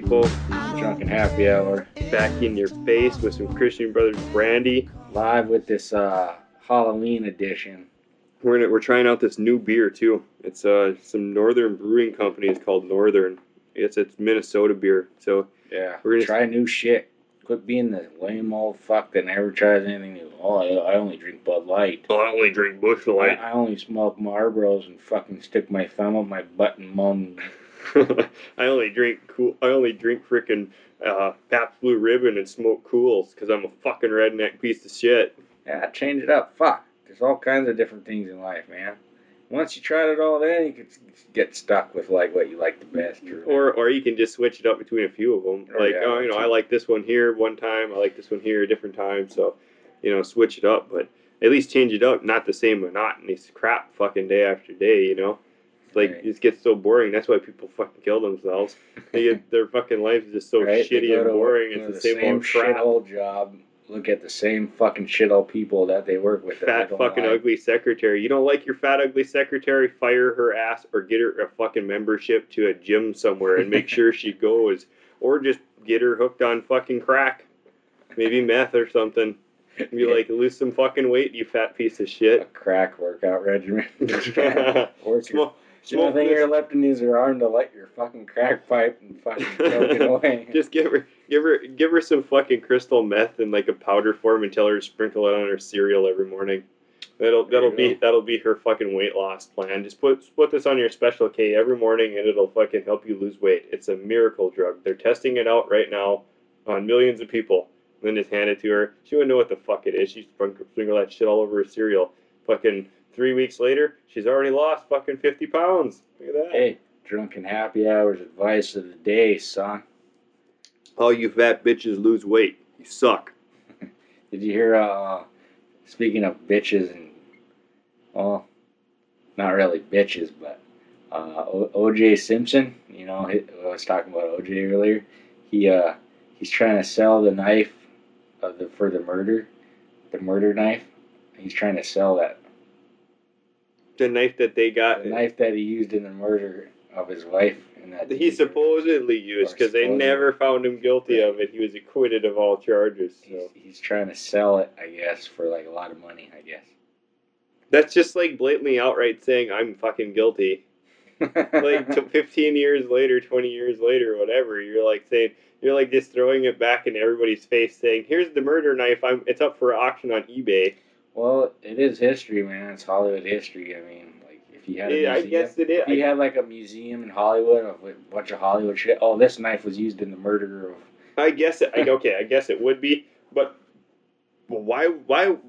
people, drunken happy hour, back in your face with some Christian Brothers brandy. Live with this Halloween edition. We're trying out this new beer too. It's some Northern Brewing Company. It's called Northern. It's Minnesota beer. So yeah, we're gonna try new shit. Quit being the lame old fuck that never tries anything new. Oh, I only drink Bud Light. Oh, I only drink Bush Light. I only smoke Marlboros and fucking stick my thumb up my butt and moan. I only drink frickin' Pabst Blue Ribbon and smoke Cools because I'm a fucking redneck piece of shit. Yeah, change it up. Fuck. There's all kinds of different things in life, man. Once you tried it all, then you can get stuck with like what you like the best, or you can just switch it up between a few of them. Like, yeah, oh, you know, I like this one here one time, I like this one here a different time. So, you know, switch it up, but at least change it up. Not the same monotonous crap, fucking day after day. You know, it's like right. It just gets so boring. That's why people fucking kill themselves. Their fucking life is just so shitty and boring. It's the same old crap. Shit old job. Look at the same fucking shit all people that they work with. Fat fucking ugly secretary. You don't like your fat ugly secretary? Fire her ass or get her a fucking membership to a gym somewhere and make sure she goes. Or just get her hooked on fucking crack. Maybe meth or something. Be like, lose some fucking weight, you fat piece of shit. A crack workout regimen. Or the thing you're left in is your arm to light your fucking crack pipe and fucking choke it away. Just give her some fucking crystal meth in like a powder form and tell her to sprinkle it on her cereal every morning. That'll be her fucking weight loss plan. Just put this on your Special K every morning and it'll fucking help you lose weight. It's a miracle drug. They're testing it out right now on millions of people. And then just hand it to her. She wouldn't know what the fuck it is. She'd sprinkle that shit all over her cereal. Fucking 3 weeks later, she's already lost fucking 50 pounds. Look at that. Hey, drunken happy hours advice of the day, son. All you fat bitches lose weight. You suck. Did you hear, speaking of bitches and, well, not really bitches, but OJ Simpson, you know, I was talking about OJ earlier. He's trying to sell the knife for the murder knife. He's trying to sell that. The knife that they got. The knife that he used in the murder of his wife. And that he supposedly used because they never found him guilty of it. He was acquitted of all charges. So. He's trying to sell it, I guess, for like a lot of money, I guess. That's just like blatantly outright saying, I'm fucking guilty. Like 15 years later, 20 years later, whatever, you're like just throwing it back in everybody's face saying, here's the murder knife, it's up for auction on eBay. Well, it is history, man. It's Hollywood history. I mean, like, if you had a museum, I guess it is. If you had, like, a museum in Hollywood of a bunch of Hollywood shit, oh, this knife was used in the murder of... I guess it would be, but why,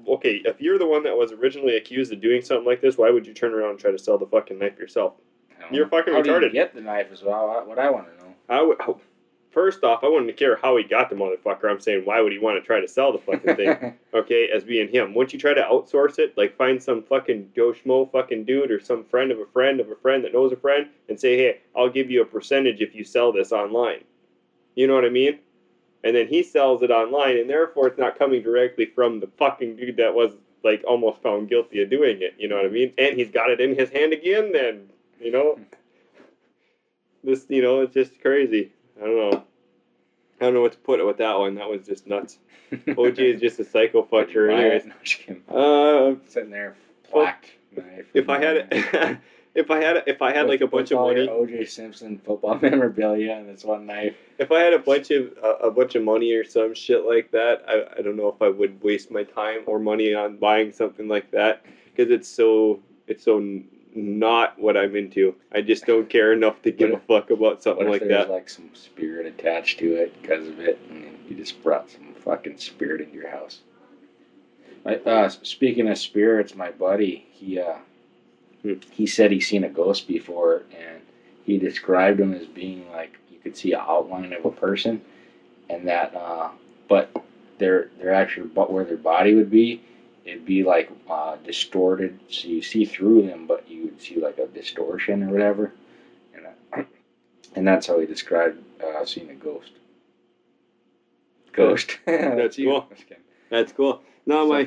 okay, if you're the one that was originally accused of doing something like this, why would you turn around and try to sell the fucking knife yourself? You're fucking retarded. How did he get the knife is what I want to know. First off, I wouldn't care how he got the motherfucker. I'm saying, why would he want to try to sell the fucking thing, okay, as being him? Wouldn't you try to outsource it? Like, find some fucking Joe Schmo fucking dude or some friend of a friend that knows a friend and say, hey, I'll give you a percentage if you sell this online. You know what I mean? And then he sells it online, and therefore it's not coming directly from the fucking dude that was, like, almost found guilty of doing it. You know what I mean? And he's got it in his hand again then, you know? This, you know, it's just crazy. I don't know what to put with that one. That was just nuts. OJ is just a psycho fucker. Anyways, no, just kidding. Sitting there, placked. If I had like a bunch of money, OJ Simpson football memorabilia and this one knife. If I had a bunch of money or some shit like that, I don't know if I would waste my time or money on buying something like that because it's so not what I'm into. I just don't care enough to give a fuck about something like that. There's like some spirit attached to it because of it, and you just brought some fucking spirit into your house. Speaking of spirits, my buddy, he said he's seen a ghost before, and he described him as being like you could see an outline of a person, and that but they're actually but where their body would be. It'd be like distorted, so you see through them, but you would see like a distortion or whatever, and that's how he described seeing a ghost. Ghost. That's cool. That's cool. No, my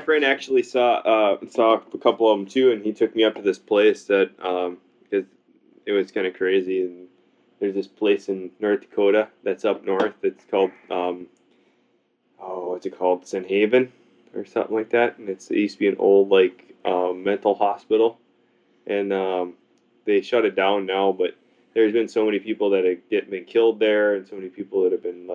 friend actually saw a couple of them too, and he took me up to this place that because it was kind of crazy, and There's this place in North Dakota that's up north. It's called, San Haven or something like that. And it used to be an old, mental hospital. And they shut it down now, but there's been so many people that have been killed there and so many people that have been,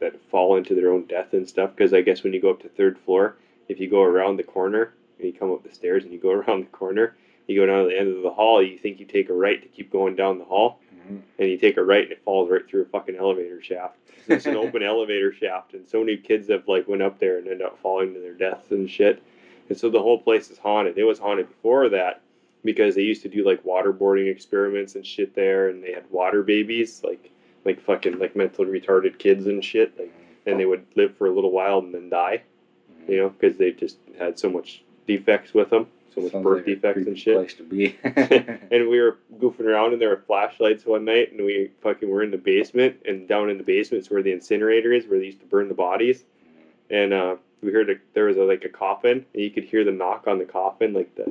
that fall into their own death and stuff. Because I guess when you go up to third floor, if you go around the corner, and you come up the stairs and you go around the corner, you go down to the end of the hall, you think you take a right to keep going down the hall. And you take a right and it falls right through a fucking elevator shaft. It's an open elevator shaft, and so many kids have went up there and end up falling to their deaths and shit. And so the whole place is haunted. It was haunted before that because they used to do waterboarding experiments and shit there, and they had water babies, fucking mentally retarded kids and shit. And they would live for a little while and then die, because they just had so much defects with them. So much birth defects and shit. Place to be. And we were goofing around, and there were flashlights one night, and we fucking were in the basement, and down in the basement is where the incinerator is, where they used to burn the bodies. And we heard there was a coffin, and you could hear the knock on the coffin, then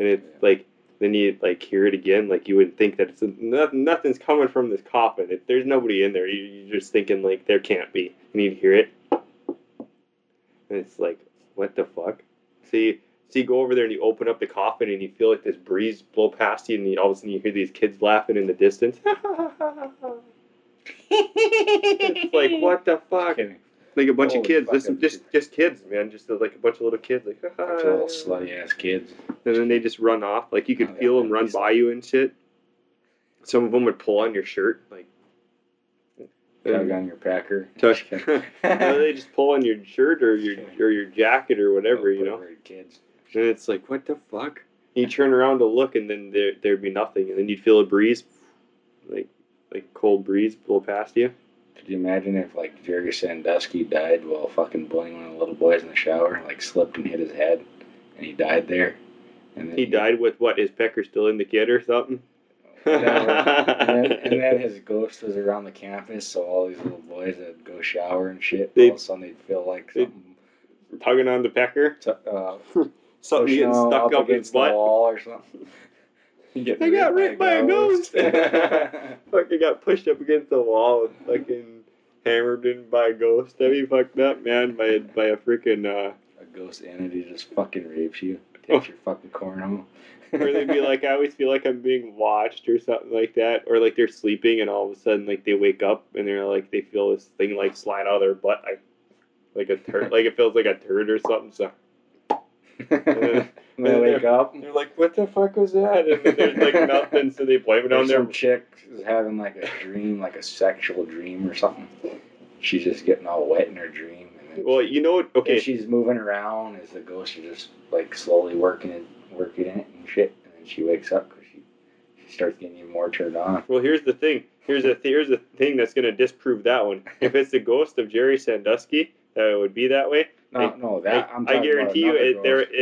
you hear it again, you wouldn't think that nothing's coming from this coffin. There's nobody in there. You're just thinking there can't be, and you'd hear it, and it's what the fuck? So you go over there and you open up the coffin and you feel this breeze blow past you, and all of a sudden you hear these kids laughing in the distance. It's what the fuck? A bunch of kids. Listen, just kids, man. Just a bunch of little kids. Little slutty ass kids. And then they just run off. You could feel them run by you and shit. Some of them would pull on your shirt, tug on your packer. They just pull on your shirt or your jacket or whatever, kids. And it's what the fuck? You turn around to look, and then there'd be nothing, and then you'd feel a breeze, cold breeze blow past you. Could you imagine if Jerry Sandusky died while fucking bullying one of the little boys in the shower, slipped and hit his head, and he died there? And then he died with what? His pecker still in the kid or something? And then his ghost was around the campus, so all these little boys that'd go shower and shit, all of a sudden they'd feel something tugging on the pecker, something getting stuck up his butt wall or something. I got ripped by a ghost. Fucking got pushed up against the wall and fucking hammered in by a ghost. That'd be fucked up, man. By a freaking a ghost entity just fucking rapes you, takes your fucking corn home. Or they'd be I always feel I'm being watched or something like that. Or they're sleeping and all of a sudden they wake up and they're they feel this thing slide out of their butt like a turd. It feels like a turd or something. So and they wake up. They're what the fuck was that? And then there's nothing, so they blame it on their... Some chick is having a dream, a sexual dream or something. She's just getting all wet in her dream. And then okay. She's moving around as the ghost is just slowly working in it and shit, and then she wakes up because she starts getting even more turned on. Well, here's the thing. Here's the thing that's going to disprove that one. If it's the ghost of Jerry Sandusky, that it would be that way. I guarantee you, it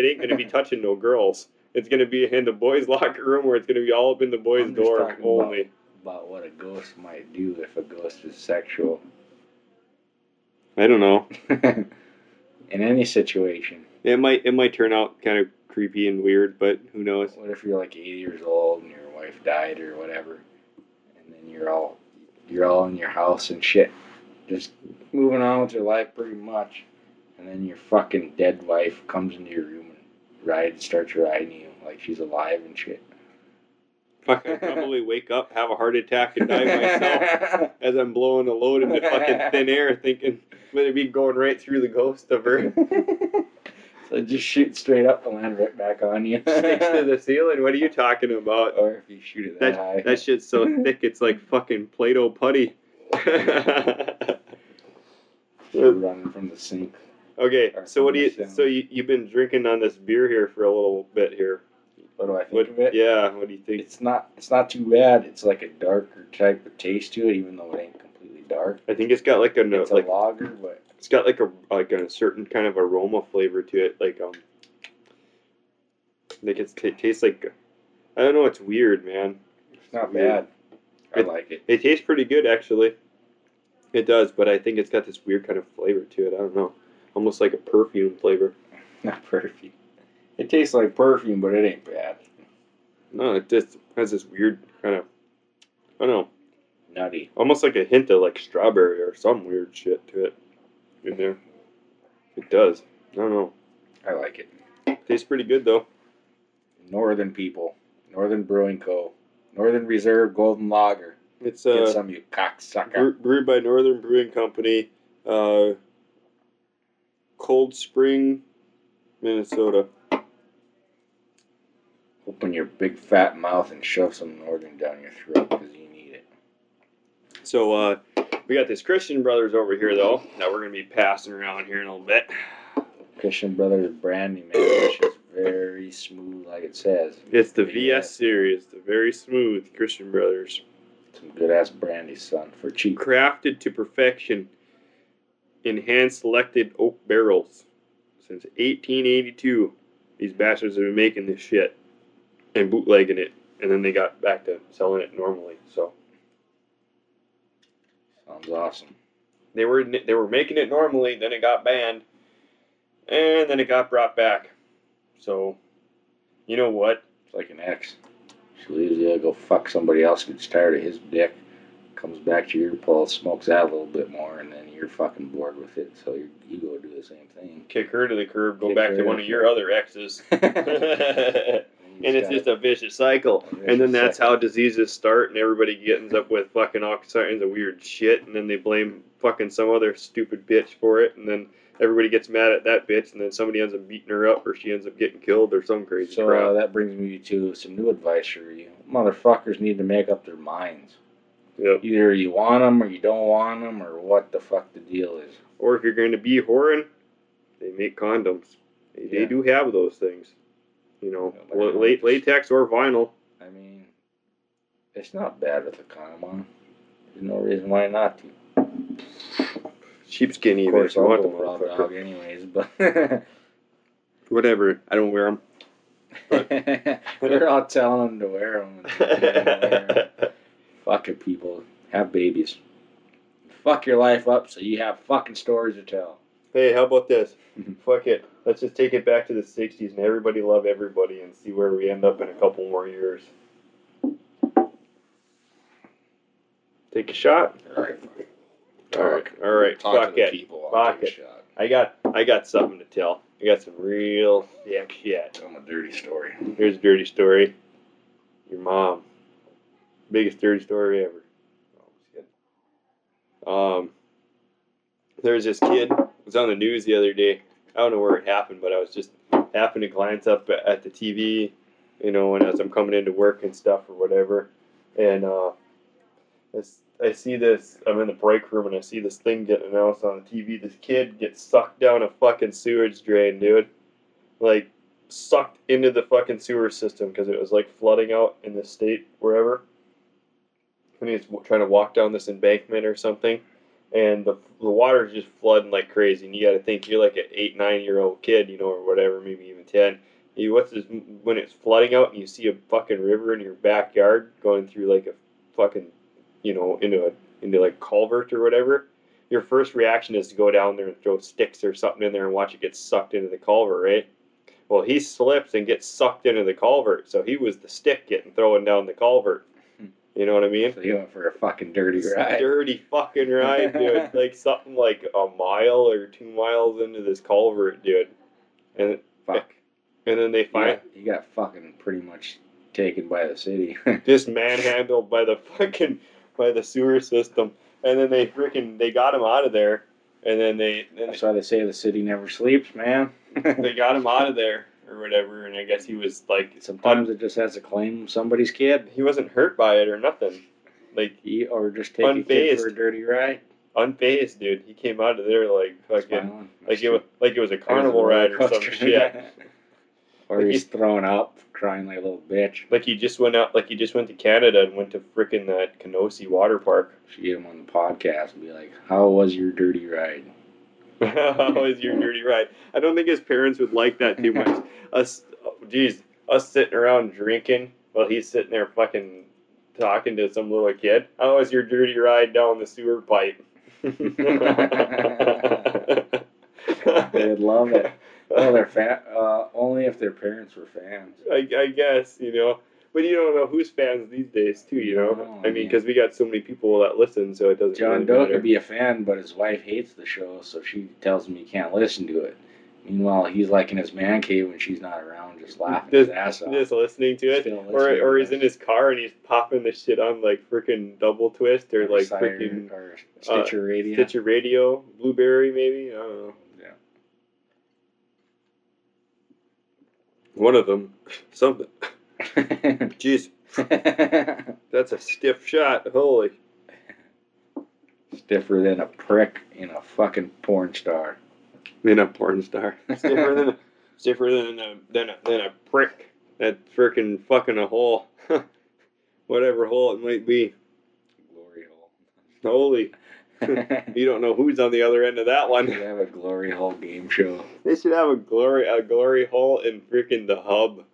ain't going to be touching no girls. It's going to be in the boys' locker room, or it's going to be all up in the boys' door only. About what a ghost might do if a ghost is sexual. I don't know. In any situation, it might turn out kind of creepy and weird, but who knows? What if you're 80 years old and your wife died or whatever, and then you're all in your house and shit, just moving on with your life pretty much, and then your fucking dead wife comes into your room and starts riding you like she's alive and shit. Fuck, I'd probably wake up, have a heart attack, and die myself as I'm blowing a load into fucking thin air, thinking I'm gonna be going right through the ghost of her. It just shoots straight up and land right back on you. Sticks to the ceiling. What are you talking about? Or if you shoot it that high. That shit's so thick, it's fucking Play-Doh putty. You're running from the sink. Okay, so what do you... So you've been drinking on this beer here for a little bit here. What do I think of it? Yeah, what do you think? It's not too bad. It's a darker type of taste to it, even though it ain't completely dark. I think it's got a lager, but... It's got a certain kind of aroma flavor to it, it tastes like, I don't know, it's weird, man. It's not bad. I like it. It tastes pretty good, actually. It does, but I think it's got this weird kind of flavor to it. I don't know, almost like a perfume flavor. Not perfume. It tastes like perfume, but it ain't bad. No, it just has this weird kind of I know. Nutty. Almost like a hint of like strawberry or some weird shit to it in there. It does. I don't know. I like it. Tastes pretty good though. Northern people. Northern Brewing Co. Northern Reserve Golden Lager. It's get some, you cocksucker. Brewed by Northern Brewing Company, Cold Spring, Minnesota. Open your big fat mouth and shove some Northern down your throat because you need it. So we got this Christian Brothers over here though that we're gonna be passing around here in a little bit. Christian Brothers brandy, man, which is very smooth, like it says. It's the VS series, the very smooth Christian Brothers. Some good-ass brandy, son, for cheap. Crafted to perfection in hand-selected oak barrels since 1882. These bastards have been making this shit and bootlegging it, and then they got back to selling it normally. So sounds awesome. They were making it normally, then it got banned, and then it got brought back. So you know what? It's like an ex. She leaves you, go fuck somebody else, gets tired of his dick, comes back to your pulse, smokes out a little bit more, and then you're fucking bored with it, so you go do the same thing. Kick her to the curb, go back to one of your other exes. And it's just a vicious cycle. And then that's how diseases start, and everybody ends up with fucking all kinds of weird shit, and then they blame fucking some other stupid bitch for it, and then everybody gets mad at that bitch, and then somebody ends up beating her up, or she ends up getting killed, or some crazy crap. So that brings me to some new advice for you. Motherfuckers need to make up their minds. Yep. Either you want them, or you don't want them, or what the fuck the deal is. Or if you're going to be whoring, they make condoms. They do have those things. You know, latex or vinyl. I mean, it's not bad with a condom on. There's no reason why not to. Sheepskin even. Of course, I'll go raw dog anyways, but... Whatever. I don't wear them. We're all telling them to wear them. Fuck it, people. Have babies. Fuck your life up so you have fucking stories to tell. Hey, how about this? Fuck it. Let's just take it back to the 60s and everybody love everybody and see where we end up in a couple more years. Take a shot? All right. All right. Fuck it. Fuck it. I got something to tell. I got some real sick shit. I'm a dirty story. Here's a dirty story. Your mom. Biggest dirty story ever. There's this kid. It was on the news the other day. I don't know where it happened, but I was just happened to glance up at the TV, you know, and as I'm coming into work and stuff or whatever, and I see this. I'm in the break room and I see this thing getting announced on the TV. This kid gets sucked down a fucking sewage drain, dude. Like sucked into the fucking sewer system because it was like flooding out in the state wherever. And he's trying to walk down this embankment or something. And the water's just flooding like crazy. And you got to think, you're like an 8, 9-year-old kid, you know, or whatever, maybe even 10. When it's flooding out and you see a fucking river in your backyard going through like a fucking, you know, into like culvert or whatever, your first reaction is to go down there and throw sticks or something in there and watch it get sucked into the culvert, right? Well, he slips and gets sucked into the culvert. So he was the stick getting thrown down the culvert. You know what I mean? So you went for a fucking dirty ride. Dirty fucking ride, dude. Like something like a mile or 2 miles into this culvert, dude. And fuck. And then they find you got fucking pretty much taken by the city. Just manhandled by the sewer system. And then they got him out of there. And then that's why they say the city never sleeps, man. They got him out of there. Or whatever, and I guess he was like... Sometimes it just has to claim somebody's kid. He wasn't hurt by it or nothing. Like or just take a kid for a dirty ride. Unfazed, dude. He came out of there like fucking... Like it was a carnival ride or some shit. Or like he's thrown up, crying like a little bitch. Like he just went out... Like he just went to Canada and went to frickin' that Kenosha water park. Should get him on the podcast and be like, how was your dirty ride? How is your dirty ride? I don't think his parents would like that too much. Us sitting around drinking while he's sitting there fucking talking to some little kid. How is your dirty ride down the sewer pipe? They'd love it. Well, only if their parents were fans. I guess, you know. But you don't know who's fans these days, too, you know? Oh, I mean, because we got so many people that listen, so it doesn't really matter. John Doe could be a fan, but his wife hates the show, so she tells him he can't listen to it. Meanwhile, he's like in his man cave when she's not around, just laughing his ass off. Just listening to it. Or he's in his car and he's popping the shit on like freaking Double Twist or like freaking Stitcher Radio. Stitcher Radio, Blueberry maybe, I don't know. Yeah. One of them. Something. Jeez. That's a stiff shot. Holy. Stiffer than a prick in a fucking porn star. Than a porn star. Stiffer than a prick. That frickin' fucking a hole. Whatever hole it might be. Glory hole. Holy. You don't know who's on the other end of that one. They should have a glory hole game show. They should have a glory hole in frickin' the hub.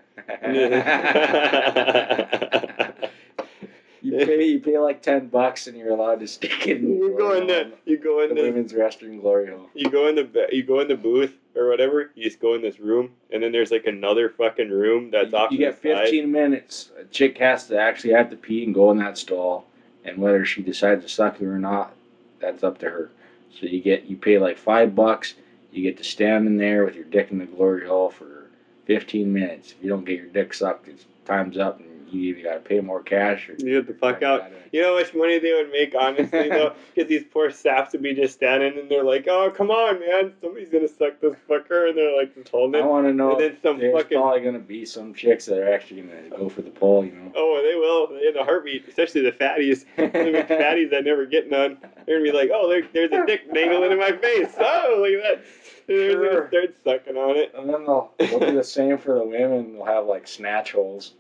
You pay like $10 and you're allowed to stick it. You go in the women's restroom glory hole. You go in the booth or whatever. You just go in this room, and then there's like another fucking room that's off. You get 15 minutes. A chick has to actually have to pee and go in that stall, and whether she decides to suck it or not, that's up to her. So you pay like $5. You get to stand in there with your dick in the glory hole for 15 minutes. If you don't get your dick sucked, it's time's up. And you either got to pay more cash or... You get the fuck out. You know how much money they would make, honestly, though? Because these poor saps would be just standing and they're like, oh, come on, man. Somebody's going to suck this fucker. And they're like, just holding it. I want to know. And then there's probably going to be some chicks that are actually going to go for the pole, you know? Oh, they will. In a heartbeat, especially the fatties. The fatties that never get none. They're going to be like, oh, there's a dick dangling in my face. Oh, look at that. They're going to start sucking on it. And then they'll do the same for the women. They'll have, like, snatch holes.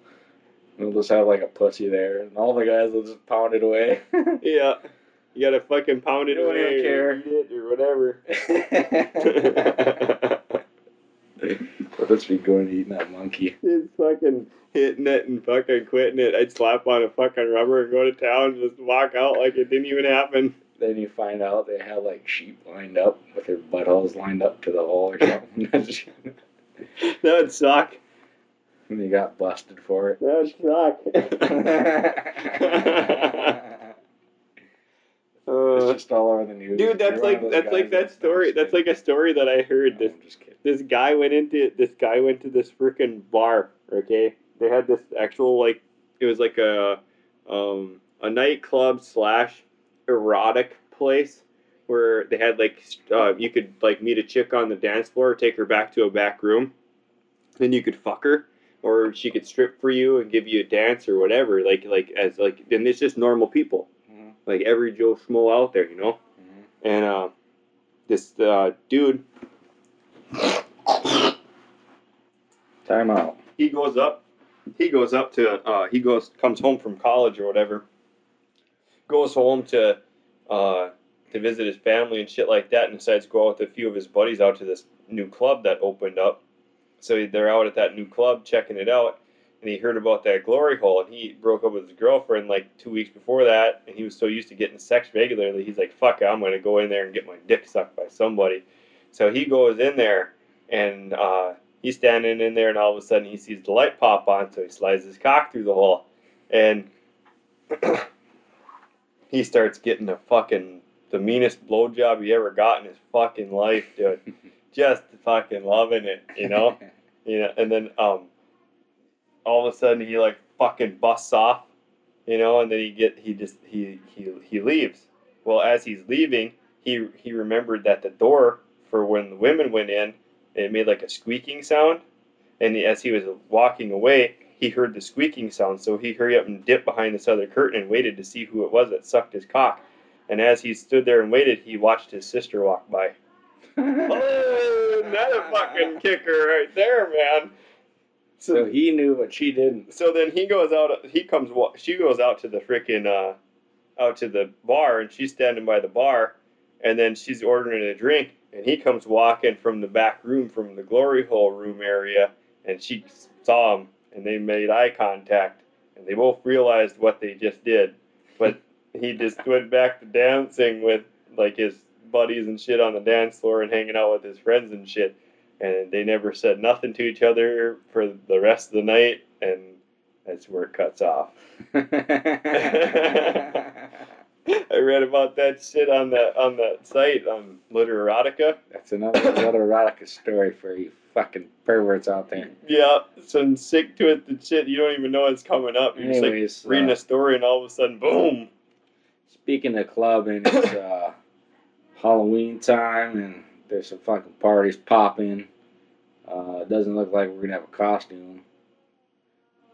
We'll just have, like, a pussy there. And all the guys will just pound it away. Yeah. You gotta fucking pound it away. Don't care. Or eat it or whatever. Let's be going and eating that monkey. It's fucking hitting it and fucking quitting it. I'd slap on a fucking rubber and go to town and just walk out like it didn't even happen. Then you find out they have, like, sheep lined up with their buttholes lined up to the hole or something. That would suck. And they got busted for it. That sucks. It's just all over the news. Dude, that's like that story. That's like a story that I heard. No, I'm just kidding. This guy went to this freaking bar. Okay, they had this actual like it was like a nightclub / erotic place where they had like you could like meet a chick on the dance floor, take her back to a back room, then you could fuck her. Or she could strip for you and give you a dance or whatever. And it's just normal people, mm-hmm. like every Joe Schmo out there, you know. Mm-hmm. And this dude, time out. He comes home from college or whatever. Goes home to visit his family and shit like that, and decides to go out with a few of his buddies out to this new club that opened up. So they're out at that new club checking it out, and he heard about that glory hole, and he broke up with his girlfriend like 2 weeks before that, and he was so used to getting sex regularly, he's like, fuck it, I'm going to go in there and get my dick sucked by somebody. So he goes in there, and he's standing in there, and all of a sudden he sees the light pop on, so he slides his cock through the hole, and he starts getting the meanest blowjob he ever got in his fucking life, dude. Just fucking loving it, you know? Yeah, and then all of a sudden he like fucking busts off, you know, and then he leaves. Well, as he's leaving, he remembered that the door for when the women went in, it made like a squeaking sound, and as he was walking away, he heard the squeaking sound, so he hurried up and dipped behind this other curtain and waited to see who it was that sucked his cock. And as he stood there and waited, he watched his sister walk by. Oh, another fucking kicker right there, man. So he knew, but she didn't. So then he goes out. She goes out to the freaking out to the bar, and she's standing by the bar, and then she's ordering a drink, and he comes walking from the back room, from the glory hole room area, and she saw him, and they made eye contact, and they both realized what they just did, but he just went back to dancing with like his buddies and shit on the dance floor and hanging out with his friends and shit, and they never said nothing to each other for the rest of the night, and That's where it cuts off. I read about that shit on the site on Literotica. That's another Literotica story for you fucking perverts out there. Yeah, some sick twisted and shit. You don't even know it's coming up. You're anyways, just like reading a story and all of a sudden, boom. Speaking of clubbing, it's Halloween time and there's some fucking parties popping. It doesn't look like we're gonna have a costume.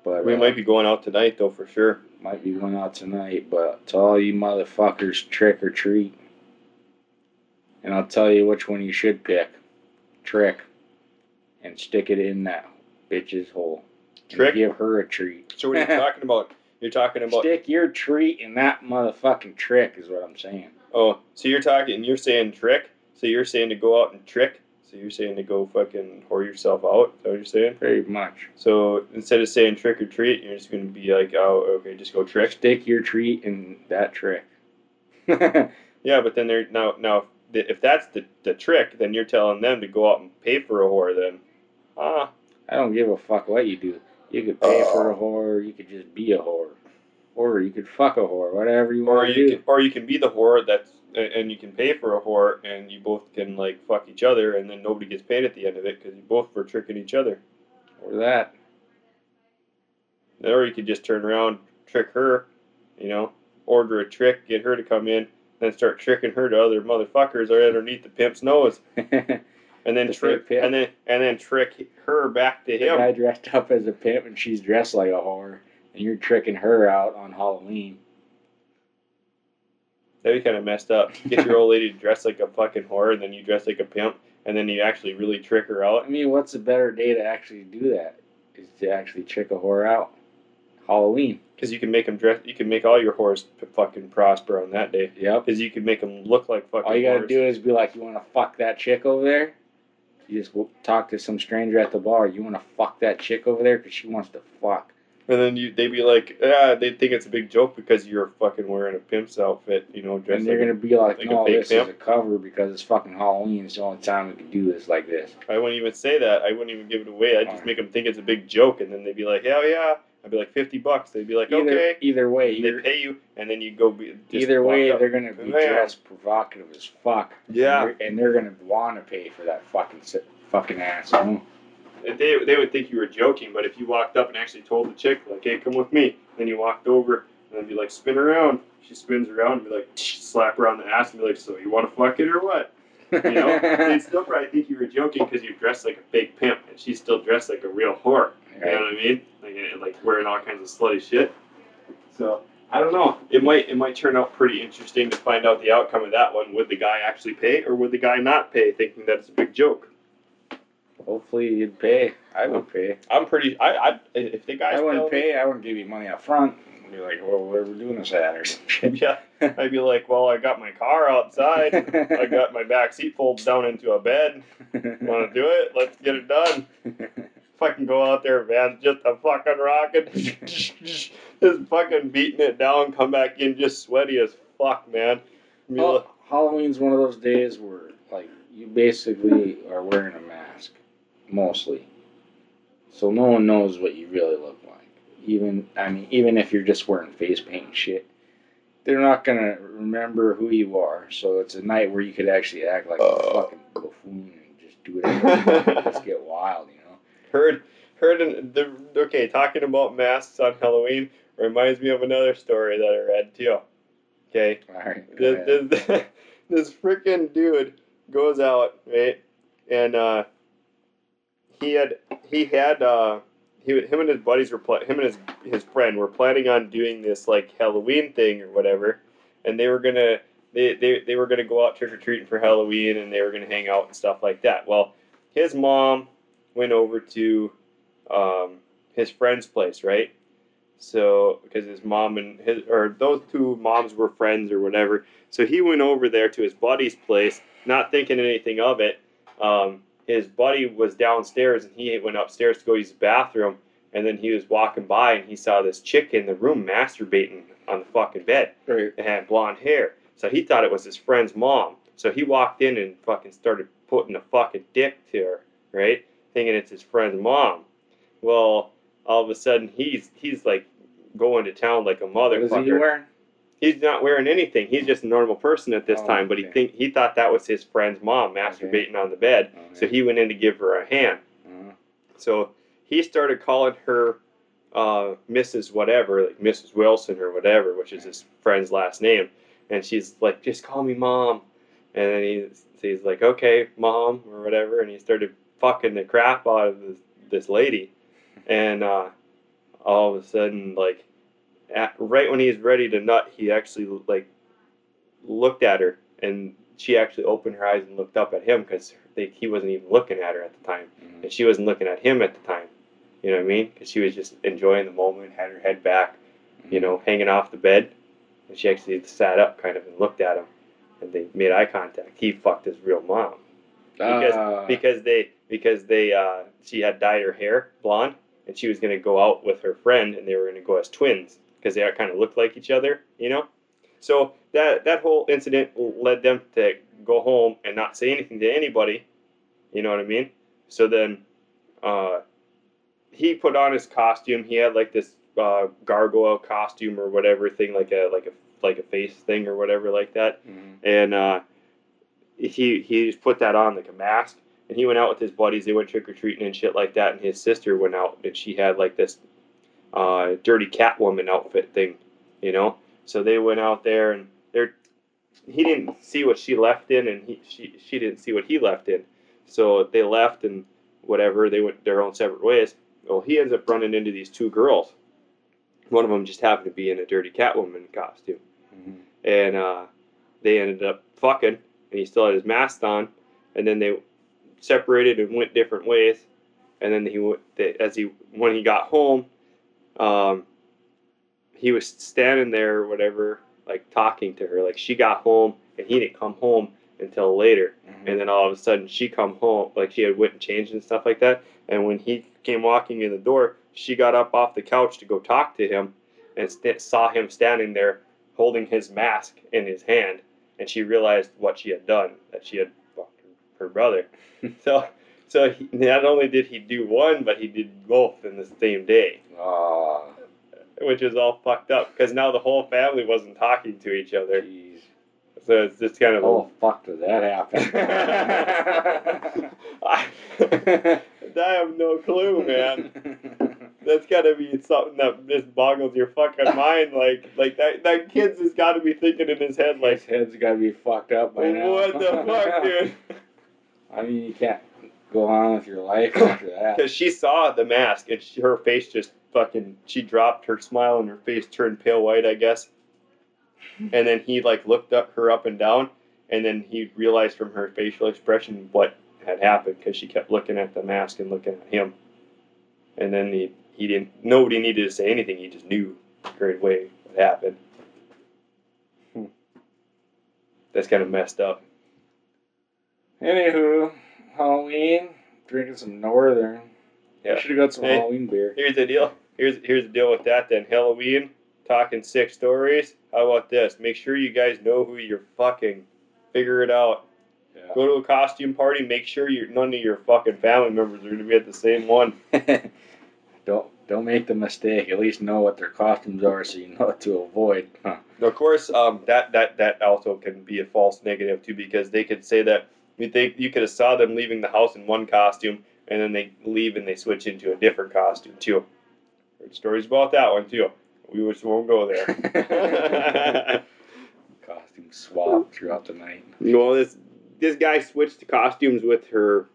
But we might be going out tonight, though, for sure. Might be going out tonight, but to all you motherfuckers, trick or treat. And I'll tell you which one you should pick. Trick. And stick it in that bitch's hole. Trick? And give her a treat. So what are you talking about? You're talking about... Stick your treat in that motherfucking trick is what I'm saying. Oh, so you're talking... You're saying trick? So you're saying to go out and trick? So you're saying to go fucking whore yourself out? Is that what you're saying? Pretty much. So instead of saying trick or treat, you're just going to be like, oh, okay, just go trick? Stick your treat in that trick. Yeah, but then they're... Now, if that's the trick, then you're telling them to go out and pay for a whore then. Ah. I don't give a fuck what you do. You could pay for a whore, you could just be a whore. Or you could fuck a whore, whatever you want to do. Or you can be the whore that's... And you can pay for a whore, and you both can, like, fuck each other, and then nobody gets paid at the end of it, because you both were tricking each other. Or that. Or you could just turn around, trick her, you know, order a trick, get her to come in, then start tricking her to other motherfuckers right underneath the pimp's nose. And then trick trick her back to him. The guy dressed up as a pimp, and she's dressed like a whore, and you're tricking her out on Halloween. That'd be kind of messed up. Get your old lady to dress like a fucking whore, and then you dress like a pimp, and then you actually really trick her out. I mean, what's a better day to actually do that? Is to actually trick a whore out. Halloween. Because you can make them dress. You can make all your whores fucking prosper on that day. Yep. Because you can make them look like fucking whores. All you gotta do is be like, you want to fuck that chick over there? You just talk to some stranger at the bar. You want to fuck that chick over there because she wants to fuck. And then they'd be like, they think it's a big joke because you're fucking wearing a pimp's outfit, you know, dressed. And they're gonna be like, no, this is a cover because it's fucking Halloween. It's the only time we can do this like this. I wouldn't even say that. I wouldn't even give it away. I'd just make them think it's a big joke, and then they'd be like, hell yeah. I'd be like, $50. They'd be like, okay. Either way, they pay you, and then you go. Either way, they're gonna be dressed provocative as fuck. Yeah. And they're gonna want to pay for that fucking ass. Mm. They would think you were joking, but if you walked up and actually told the chick, like, hey, come with me, then you walked over and then be like, spin around. She spins around and be like, slap her on the ass and be like, so you want to fuck it or what? You know? They'd still probably think you were joking because you're dressed like a fake pimp and she's still dressed like a real whore. You know what I mean? Like wearing all kinds of slutty shit. So, I don't know. It might turn out pretty interesting to find out the outcome of that one. Would the guy actually pay or would the guy not pay thinking that it's a big joke? Hopefully you'd pay. I would pay. I'm pretty... if the guys... I wouldn't pay. I wouldn't give you money up front. I'd be like, well, what are we doing this at? Or some shit. Yeah. I'd be like, well, I got my car outside. I got my back seat folded down into a bed. Want to do it? Let's get it done. Fucking go out there, man. Just a fucking rocket. Just fucking beating it down. Come back in just sweaty as fuck, man. Halloween's one of those days where, like, you basically are wearing a mask. Mostly. So no one knows what you really look like. Even if you're just wearing face paint and shit, they're not going to remember who you are. So it's a night where you could actually act like a fucking buffoon and just do whatever and just get wild, you know? Heard okay, talking about masks on Halloween reminds me of another story that I read too. Okay? Alright. This freaking dude goes out, right? And, him and his buddies were his friend were planning on doing this like Halloween thing or whatever, and they were gonna they were gonna go out trick or treating for Halloween and they were gonna hang out and stuff like that. Well, his mom went over to his friend's place, right? So because his mom and those two moms were friends or whatever, so he went over there to his buddy's place, not thinking anything of it. His buddy was downstairs, and he went upstairs to go use the bathroom, and then he was walking by, and he saw this chick in the room masturbating on the fucking bed. Right. And had blonde hair. So he thought it was his friend's mom. So he walked in and fucking started putting a fucking dick to her, right? Thinking it's his friend's mom. Well, all of a sudden he's like going to town like a motherfucker. What is he wearing? He's not wearing anything. He's just a normal person at this time. But he thought that was his friend's mom masturbating on the bed. So he went in to give her a hand. So he started calling her Mrs. Whatever, like Mrs. Wilson or whatever, which is his friend's last name. And she's like, just call me Mom. And then he's like, okay, Mom or whatever. And he started fucking the crap out of this lady. And all of a sudden, like, right when he's ready to nut, he actually, like, looked at her. And she actually opened her eyes and looked up at him because he wasn't even looking at her at the time. Mm-hmm. And she wasn't looking at him at the time. You know what I mean? Because she was just enjoying the moment, had her head back, you know, hanging off the bed. And she actually sat up kind of and looked at him. And they made eye contact. He fucked his real mom. Because she had dyed her hair blonde. And she was going to go out with her friend, and they were going to go as twins because they kind of looked like each other, you know? So that whole incident led them to go home and not say anything to anybody, you know what I mean? So then he put on his costume. He had, like, this gargoyle costume or whatever thing, like a face thing or whatever like that. Mm-hmm. And he just put that on, like a mask. And he went out with his buddies. They went trick-or-treating and shit like that. And his sister went out, and she had, like, this dirty Catwoman outfit thing, you know? So they went out there, and he didn't see what she left in, and she didn't see what he left in. So they left, and whatever, they went their own separate ways. Well, he ends up running into these two girls. One of them just happened to be in a dirty Catwoman costume. Mm-hmm. And they ended up fucking, and he still had his mask on, and then they separated and went different ways, and then when he got home, he was standing there or whatever, like talking to her. Like, she got home and he didn't come home until later, and then all of a sudden she come home, like she had went and changed and stuff like that. And when he came walking in the door, she got up off the couch to go talk to him, and saw him standing there holding his mask in his hand, and she realized what she had done, that she had her brother. So he, not only did he do one, but he did both in the same day, which is all fucked up because now the whole family wasn't talking to each other. Geez. So it's just kind of fuck did that happen? I have no clue, man. That's gotta be something that just boggles your fucking mind. Like that kid's has gotta be thinking in his head, like, his head's gotta be fucked up by now. What the fuck, dude? I mean, you can't go on with your life after that. Because she saw the mask, and her face just fucking... She dropped her smile, and her face turned pale white, I guess. And then he, like, looked her up and down, and then he realized from her facial expression what had happened, because she kept looking at the mask and looking at him. And then he didn't... Nobody needed to say anything. He just knew right away what happened. That's kind of messed up. Anywho, Halloween, drinking some Northern. Yeah. Should have got some Halloween beer. Here's the deal. Here's the deal with that then. Halloween, talking sick stories. How about this? Make sure you guys know who you're fucking. Figure it out. Yeah. Go to a costume party. Make sure none of your fucking family members are going to be at the same one. Don't make the mistake. At least know what their costumes are so you know what to avoid. Huh. Of course, that also can be a false negative too, because they could say that. You could have saw them leaving the house in one costume, and then they leave and they switch into a different costume, too. Heard stories about that one, too. We just won't go there. Costume swap throughout the night. Well, this guy switched costumes with her,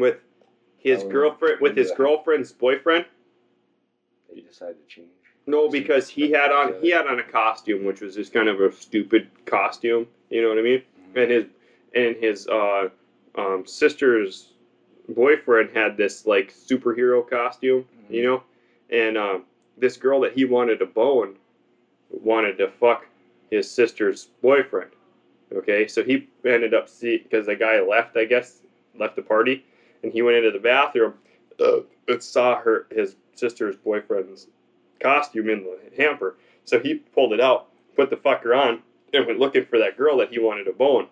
with his girlfriend, with his girlfriend's boyfriend. They decided to change. No, because he had on a costume, which was just kind of a stupid costume. You know what I mean? Mm-hmm. And his sister's boyfriend had this, like, superhero costume, you know? And this girl that he wanted to bone wanted to fuck his sister's boyfriend, okay? So he ended up because the guy left, I guess, left the party, and he went into the bathroom and saw his sister's boyfriend's costume in the hamper. So he pulled it out, put the fucker on, and went looking for that girl that he wanted to bone.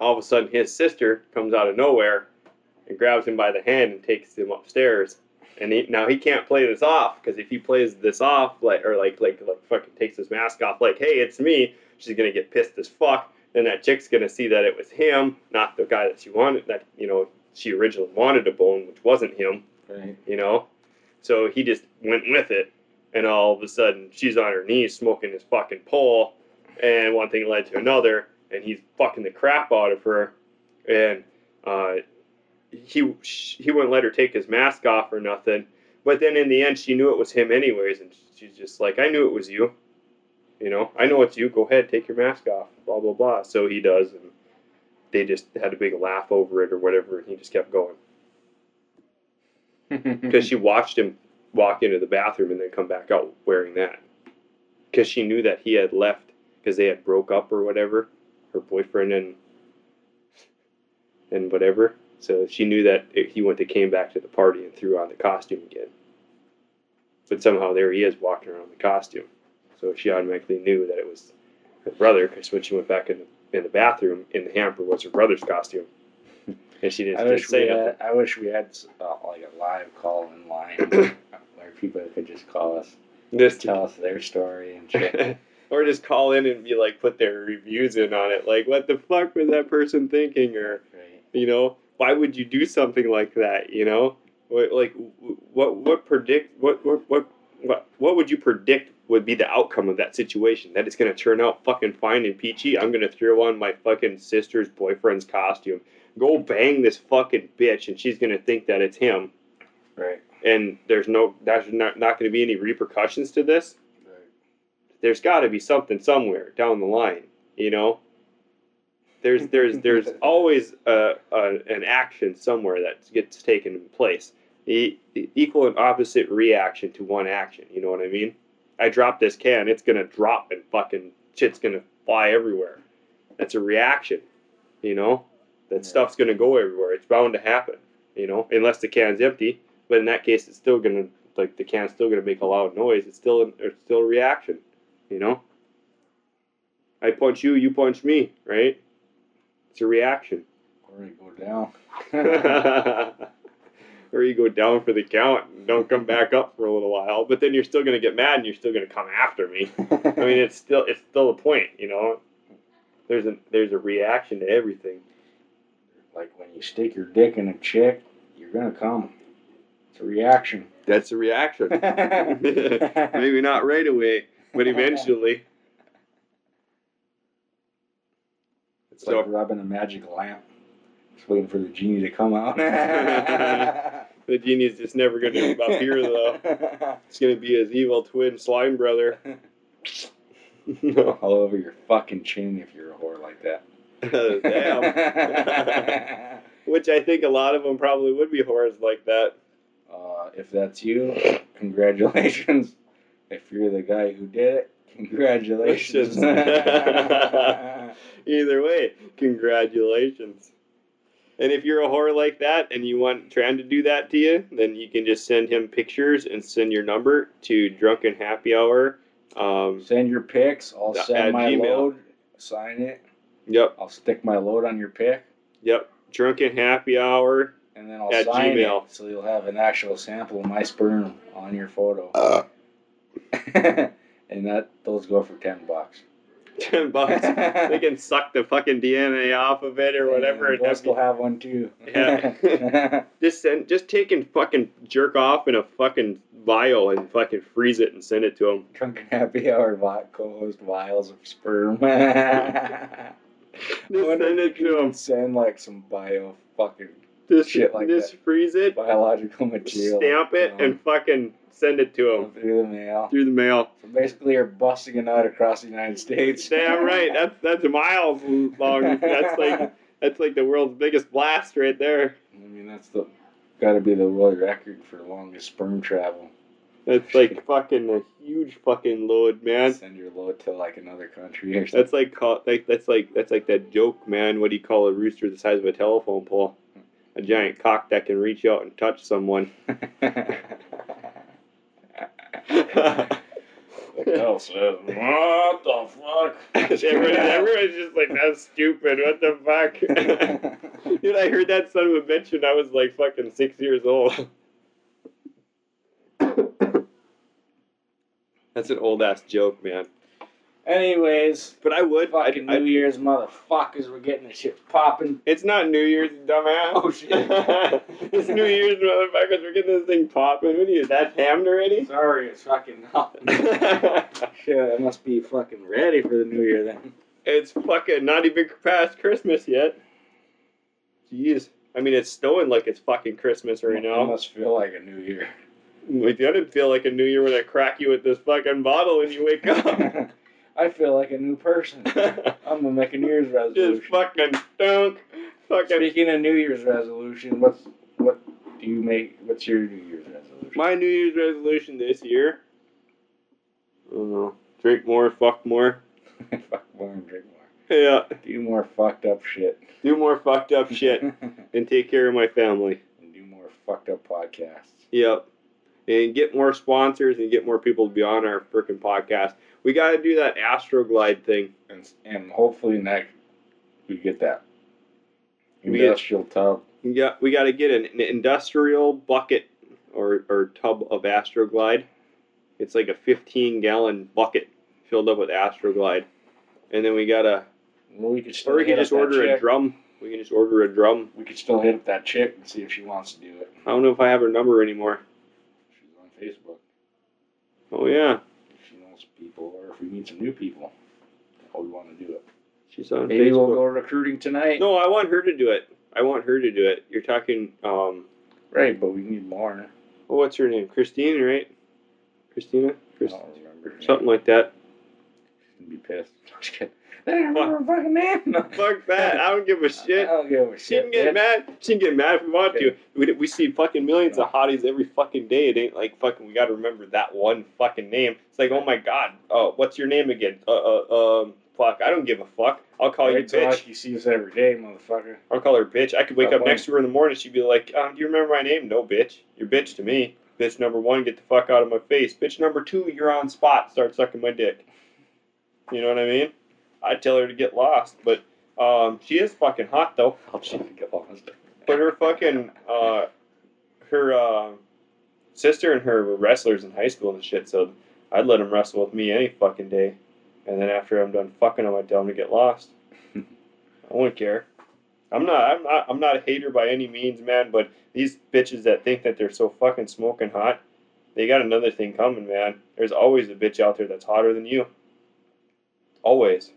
All of a sudden, his sister comes out of nowhere and grabs him by the hand and takes him upstairs And now he can't play this off, because if he plays this off, like fucking takes his mask off, like, hey, it's me, she's gonna get pissed as fuck. Then that chick's gonna see that it was him, not the guy that she wanted, that, you know, she originally wanted to bone, which wasn't him. Right. You know, so he just went with it, and all of a sudden she's on her knees smoking his fucking pole, and one thing led to another, and he's fucking the crap out of her, and he wouldn't let her take his mask off or nothing. But then in the end, she knew it was him anyways, and she's just like, I knew it was you. You know, I know it's you. Go ahead, take your mask off. Blah, blah, blah. So he does, and they just had a big laugh over it or whatever, and he just kept going. Because she watched him walk into the bathroom and then come back out wearing that. Because she knew that he had left because they had broke up or whatever, her boyfriend and whatever. So she knew that he came back to the party and threw on the costume again. But somehow there he is walking around in the costume. So she automatically knew that it was her brother, because when she went back in the bathroom, in the hamper was her brother's costume. And she didn't say nothing. I wish we had like a live call in line where people could just call us and tell us their story and shit. Or just call in and be like, put their reviews in on it. Like, what the fuck was that person thinking? Or, right. You know, why would you do something like that? You know, like what would you predict would be the outcome of that situation? That it's going to turn out fucking fine and peachy. I'm going to throw on my fucking sister's boyfriend's costume, go bang this fucking bitch, and she's going to think that it's him. Right. And there's not going to be any repercussions to this. Right. There's got to be something somewhere down the line, you know. There's always an action somewhere that gets taken in place. The equal and opposite reaction to one action. You know what I mean? I drop this can, it's gonna drop and fucking shit's gonna fly everywhere. That's a reaction. You know, that stuff's gonna go everywhere. It's bound to happen. You know, unless the can's empty. But in that case, it's still gonna the can's still gonna make a loud noise. It's still a reaction. You know. I punch you, you punch me, right? It's a reaction. Or you go down. Or you go down for the count and don't come back up for a little while. But then you're still going to get mad and you're still going to come after me. I mean, it's still a point, you know. There's a reaction to everything. Like when you stick your dick in a chick, you're going to come. It's a reaction. That's a reaction. Maybe not right away, but eventually. It's like rubbing a magic lamp. Just waiting for the genie to come out. The genie's just never going to come up here, though. It's going to be his evil twin slime brother. All over your fucking chin if you're a whore like that. Damn. Which I think a lot of them probably would be whores like that. If that's you, congratulations. If you're the guy who did it, congratulations. Either way, congratulations. And if you're a whore like that and you want Tran to do that to you, then you can just send him pictures and send your number to Drunken Happy Hour. Send your pics. I'll send my Gmail. Load. Sign it. Yep. I'll stick my load on your pic. Yep. Drunken Happy Hour. And then I'll sign Gmail. It so you'll have an actual sample of my sperm on your photo. And those go for $10. $10. They can suck the fucking DNA off of it or whatever. Boss will have one too. Yeah. Just take and fucking jerk off in a fucking vial and fucking freeze it and send it to them. Drunken Happy Hour co-host vials of sperm. Send it to them. Send like some bio fucking shit like that. Just freeze it. Biological material. Stamp it and fucking. Send it to them. Through the mail. Through the mail. So basically you're busting it out across the United States. Damn right. That's miles long. That's like the world's biggest blast right there. I mean, that's gotta be the world record for longest sperm travel. That's like fucking a huge fucking load, man. Send your load to like another country or something. That's like that joke, man. What do you call a rooster the size of a telephone pole? A giant cock that can reach out and touch someone. Says, what the fuck? Everyone's just like, that's stupid. What the fuck? Dude, I heard that son of a bitch when I was like fucking 6 years old. That's an old ass joke, man. Anyways, but I would. Fucking New Year's motherfuckers, we're getting this shit popping. It's not New Year's, dumbass. Oh shit! It's New Year's, motherfuckers, we're getting this thing popping. What are you? That's hammered already? Sorry, it's fucking nothing. Shit, I must be fucking ready for the New Year then. It's fucking not even past Christmas yet. Jeez, I mean it's snowing like it's fucking Christmas right now. It must feel like a New Year. It doesn't feel like a New Year when I crack you with this fucking bottle when you wake up. I feel like a new person. I'm gonna make a New Year's resolution. Just fucking dunk. Fucking. Speaking of New Year's resolution, what do you make? What's your New Year's resolution? My New Year's resolution this year. I don't know. Drink more. Fuck more. Fuck more and drink more. Yeah. Do more fucked up shit. Do more fucked up shit, and take care of my family. And do more fucked up podcasts. Yep. And get more sponsors and get more people to be on our freaking podcast. We got to do that Astroglide thing. And hopefully next we get that industrial tub. Yeah, we got to get an industrial bucket or tub of Astroglide. It's like a 15-gallon bucket filled up with Astroglide. And then we got to... Well, we can just order a drum. We could still hit up that chick and see if she wants to do it. I don't know if I have her number anymore. Facebook. Oh yeah. If she knows people, or if we need some new people, how we want to do it. She's on Facebook. Maybe we'll go recruiting tonight. No, I want her to do it. You're talking. Right, but we need more. Well, what's her name? Christine, right? Christina. I don't remember. Something like that. She'd be pissed. I'm just kidding. I don't remember fucking name. Fuck that. I don't give a shit. She can get mad. She can get mad if we want to. We see fucking millions of hotties every fucking day. It ain't like fucking we got to remember that one fucking name. It's like, oh my God. Oh, what's your name again? Fuck. I don't give a fuck. I'll call you bitch. Like you see us every day, motherfucker. I'll call her bitch. I could wake up next to her in the morning. She'd be like, do you remember my name? No, bitch. You're bitch to me. Bitch number one, get the fuck out of my face. Bitch number two, you're on spot. Start sucking my dick. You know what I mean? I'd tell her to get lost, but she is fucking hot, though. I'll tell her to get lost. But her fucking, her sister and her were wrestlers in high school and shit, so I'd let them wrestle with me any fucking day. And then after I'm done fucking them, I'd tell them to get lost. I wouldn't care. I'm not a hater by any means, man, but these bitches that think that they're so fucking smoking hot, they got another thing coming, man. There's always a bitch out there that's hotter than you. Always.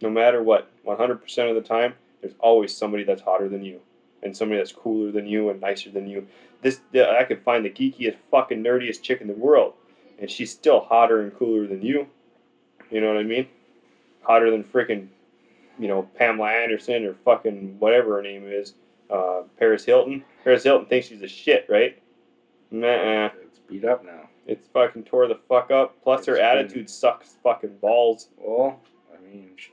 No matter what, 100% of the time, there's always somebody that's hotter than you, and somebody that's cooler than you and nicer than you. I could find the geekiest, fucking nerdiest chick in the world, and she's still hotter and cooler than you. You know what I mean? Hotter than freaking, Pamela Anderson or fucking whatever her name is, Paris Hilton. Paris Hilton thinks she's a shit, right? Nuh-uh. It's beat up now. It's fucking tore the fuck up. Plus, her attitude sucks fucking balls. Well.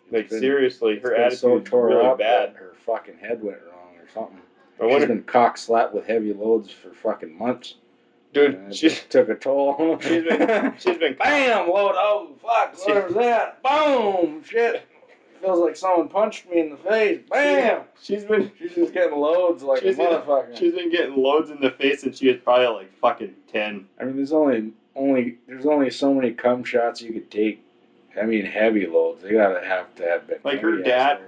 I mean, seriously, her attitude so tore really up bad. Her fucking head went wrong or something. She's been cock slapped with heavy loads for fucking months. Dude, she took a toll. She's been bam, load, oh fuck, what was that? Boom, shit. Feels like someone punched me in the face. Bam. She's just getting loads like a motherfucker. She's been getting loads in the face, and she was probably like fucking 10. I mean, there's only so many cum shots you could take. I mean, heavy loads. They gotta have to have been like her dad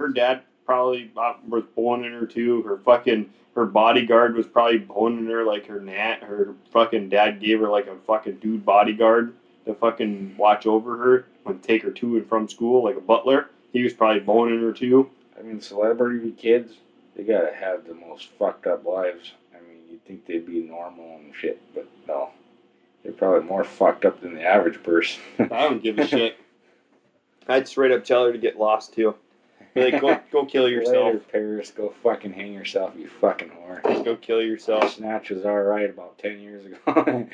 probably was boning her too. Her bodyguard was probably boning her like her fucking dad gave her like a fucking dude bodyguard to fucking watch over her and take her to and from school like a butler. He was probably boning her too. I mean, celebrity kids, they gotta have the most fucked up lives. I mean, you'd think they'd be normal and shit, but no, they're probably more fucked up than the average person. I don't give a shit. I'd straight up tell her to get lost, too. Like, go kill yourself. Later, Paris, go fucking hang yourself, you fucking whore. Just go kill yourself. Snatch was alright about 10 years ago.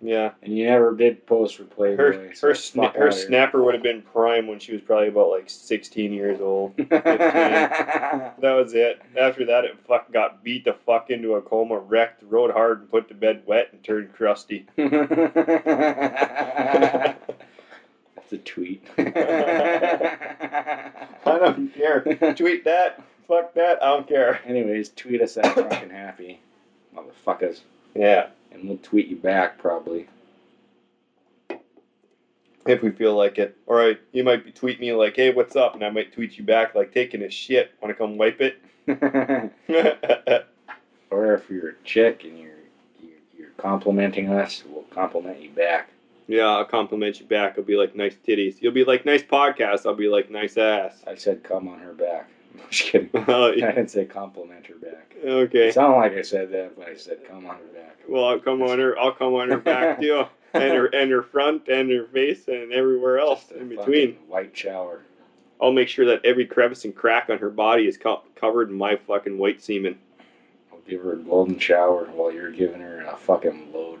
Yeah. And you never did post for Playboy. Her snapper would have been prime when she was probably about, 16 years old. 15. That was it. After that, it fucking got beat the fuck into a coma, wrecked, rode hard, and put to bed wet, and turned crusty. The tweet. I don't care. Tweet that. Fuck that. I don't care. Anyways, tweet us at fucking happy. Motherfuckers. Yeah. And we'll tweet you back, probably. if we feel like it. Or you might tweet me like, hey, what's up? And I might tweet you back like, taking a shit. Want to come wipe it? Or if you're a chick and you're complimenting us, we'll compliment you back. Yeah, I'll compliment you back. I'll be like, nice titties. You'll be like, nice podcast. I'll be like, nice ass. I said come on her back. I'm just kidding. I didn't say compliment her back. Okay. It sounded like I said that, but I said come on her back. Well, I'll come on her back too. And her front and her face and everywhere else just in between. White shower. I'll make sure that every crevice and crack on her body is covered in my fucking white semen. I'll give her a golden shower while you're giving her a fucking load.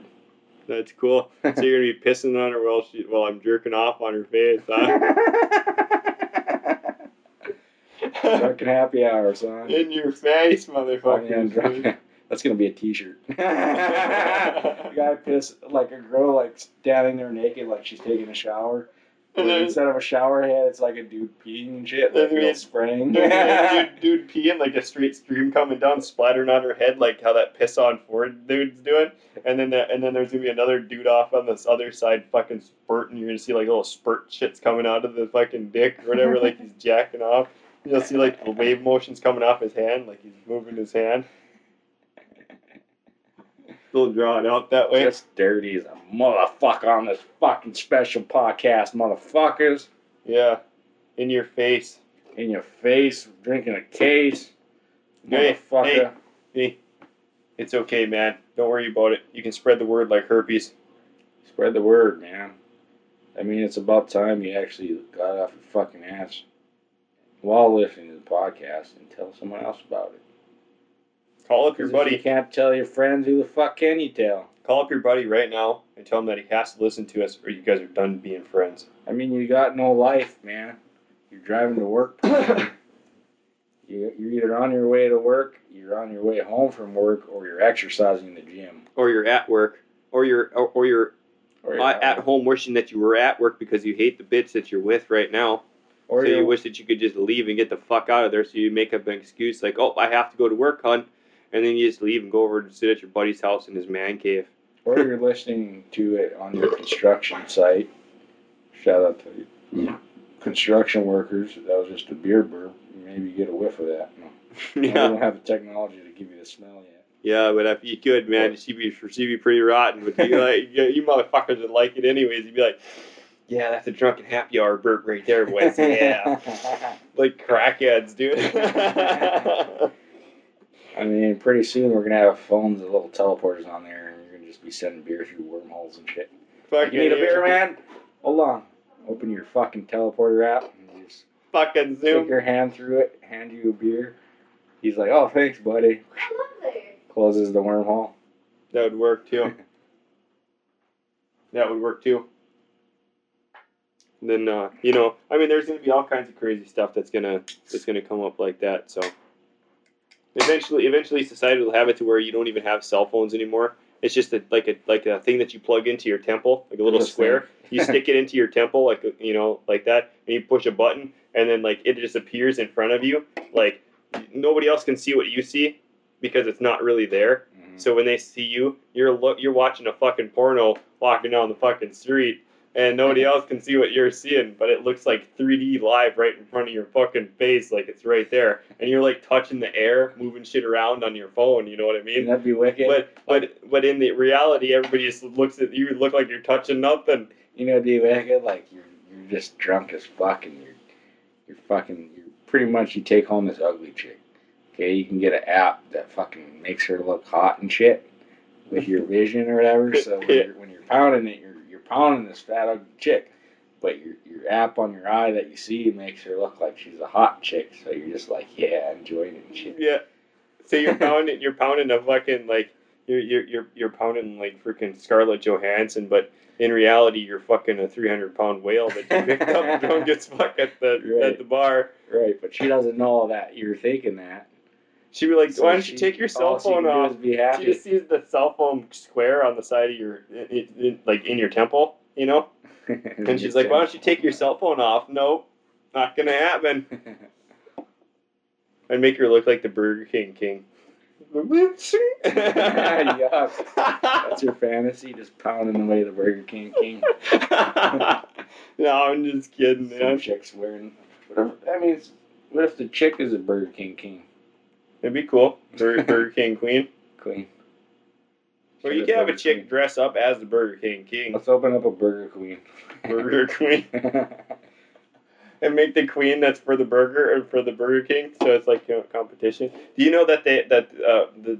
That's cool. So you're going to be pissing on her while I'm jerking off on her face, huh? Drunken happy hour, son. In your face, motherfucker. Yeah, that's going to be a t-shirt. You got to piss like a girl like standing there naked like she's taking a shower. And then, instead of a shower head, it's like a dude peeing and shit. Like spraying. Dude peeing like a straight stream coming down, splattering on her head like how that piss on Ford dude's doing. And then there's gonna be another dude off on this other side fucking spurting. You're gonna see like little spurt shits coming out of the fucking dick or whatever, like he's jacking off. You'll see like the wave motions coming off his hand, like he's moving his hand. Still drawn out that way. Just dirty as a motherfucker on this fucking special podcast, motherfuckers. Yeah. In your face. In your face. Drinking a case. Hey, motherfucker. Hey. It's okay, man. Don't worry about it. You can spread the word like herpes. Spread the word, man. I mean, it's about time you actually got off your fucking ass while listening to the podcast and tell someone else about it. Call up your buddy. If you can't tell your friends, who the fuck can you tell? Call up your buddy right now and tell him that he has to listen to us or you guys are done being friends. I mean, you got no life, man. You're driving to work. You're either on your way to work, you're on your way home from work, or you're exercising in the gym. Or you're at work. Or you're at home wishing that you were at work because you hate the bitch that you're with right now. Or so you wish that you could just leave and get the fuck out of there, so you make up an excuse like, oh, I have to go to work, hon. And then you just leave and go over and sit at your buddy's house in his man cave. Or you're listening to it on your construction site. Shout out to you. Construction workers. That was just a beer burp. Maybe you get a whiff of that. No. Yeah. I don't have the technology to give you the smell yet. Yeah, but if you could, man, she'd be pretty rotten. But like, you motherfuckers would like it anyways. You'd be like, yeah, that's a drunken happy hour burp right there, boys. Yeah. Like crackheads, dude. I mean, pretty soon we're going to have phones with little teleporters on there, and you're going to just be sending beer through wormholes and shit. Fucking you need a beer, man? Hold on. Open your fucking teleporter app and just fucking zoom. Stick your hand through it, hand you a beer. He's like, oh, thanks, buddy. Closes the wormhole. That would work, too. And then, there's going to be all kinds of crazy stuff that's gonna come up like that, so... Eventually, society will have it to where you don't even have cell phones anymore. It's just a thing that you plug into your temple, like a little square. You stick it into your temple, like that, and you push a button, and then like it just appears in front of you. Like nobody else can see what you see because it's not really there. Mm-hmm. So when they see you, you're watching a fucking porno walking down the fucking street, and nobody else can see what you're seeing, but it looks like 3D live right in front of your fucking face, like it's right there. And you're like touching the air, moving shit around on your phone, you know what I mean? That'd be wicked. But in the reality, everybody just looks at you, look like you're touching nothing. You know, it'd be wicked, like you're just drunk as fuck, and you're pretty much, you take home this ugly chick. Okay, you can get an app that fucking makes her look hot and shit with your vision or whatever. So when you're pounding it, you're pounding this fat ugly chick, but your app on your eye that you see makes her look like she's a hot chick, so you're just like, yeah, enjoying it and shit. Yeah, so you're pounding a fucking, like, you're pounding like freaking Scarlett Johansson, but in reality you're fucking a 300-pound whale that you picked up drunk as fuck at the bar. Right, but she doesn't know that you're thinking that. She'd be like, so why don't you take your cell phone off? She just sees the cell phone square on the side of your, in your temple, you know? And she's like, why don't you take your cell phone off? Nope, not going to happen. I'd make her look like the Burger King. Yuck. That's your fantasy, just pounding away the Burger King. No, I'm just kidding, man. Some chick's wearing whatever. I mean, what if the chick is a Burger King king? It'd be cool. Burger King queen. Queen. Well, you can have a chick queen. Dress up as the Burger King king. Let's open up a Burger Queen. Burger Queen. And make the queen that's for the burger or for the Burger King, so it's like, you know, competition. Do you know that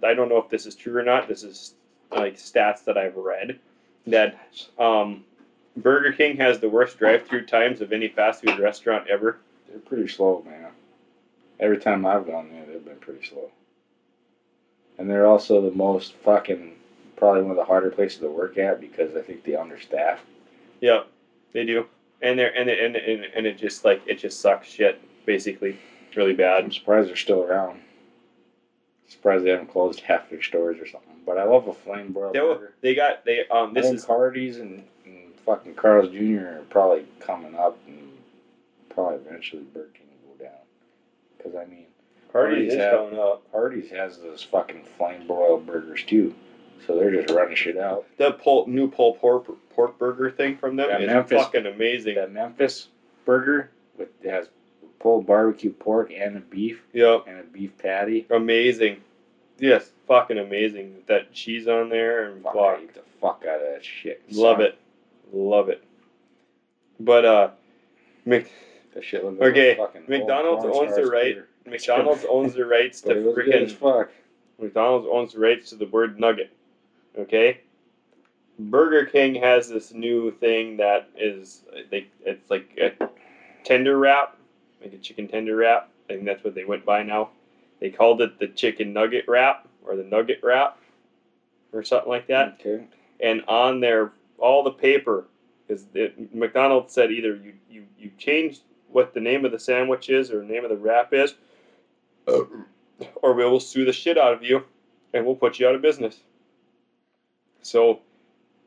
I don't know if this is true or not. This is like stats that I've read that Burger King has the worst drive-through times of any fast food restaurant ever. They're pretty slow, man. Every time I've gone there, they've been pretty slow. And they're also the most probably one of the harder places to work at because I think they understaff. Yeah, they do. And it just like it just sucks shit basically. It's really bad. I'm surprised they're still around. I'm surprised they haven't closed half their stores or something. But I love a flame broiled burger. This is Hardee's and fucking Carl's Jr. are probably coming up and probably eventually Burger King will go down. Because I mean Hardee's is coming up. Hardee's has those fucking flame broiled burgers too. So they're just running shit out. That pork burger thing from them is fucking amazing. That Memphis burger it has pulled barbecue pork and a beef. Yep. And a beef patty. Amazing. Yes, fucking amazing. With that cheese on there and I eat the fuck out of that shit. Love it. But that shit looks okay. Like McDonald's owns the right. McDonald's owns the rights to freaking fuck. McDonald's owns the rights to the word nugget. Okay, Burger King has this new thing that is, it's like a tender wrap, like a chicken tender wrap. I think that's what they went by now. They called it the chicken nugget wrap or the nugget wrap or something like that. Okay. And on there, all the paper is McDonald's said either you change what the name of the sandwich is or the name of the wrap is, or we will sue the shit out of you and we'll put you out of business. So,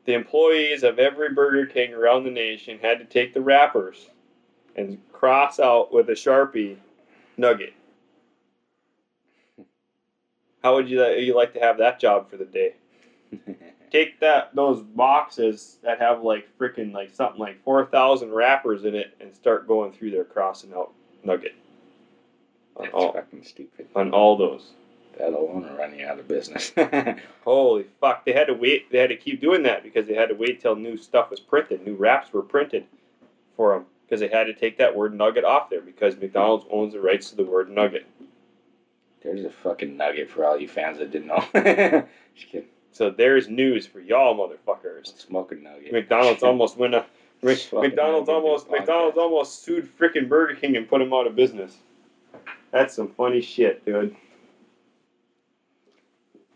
the employees of every Burger King around the nation had to take the wrappers and cross out with a Sharpie nugget. How would you like to have that job for the day? Take those boxes that have like freaking like something like 4,000 wrappers in it and start going through there crossing out nugget. That's fucking stupid. On all those. That alone will run you out of business. Holy fuck. They had to wait. They had to keep doing that because they had to wait till new stuff was printed. New wraps were printed for them because they had to take that word nugget off there because McDonald's owns the rights to the word nugget. There's a fucking nugget for all you fans that didn't know. Just kidding. So there's news for y'all motherfuckers. Smoking nugget. McDonald's almost went up. McDonald's almost sued frickin' Burger King and put him out of business. That's some funny shit, dude.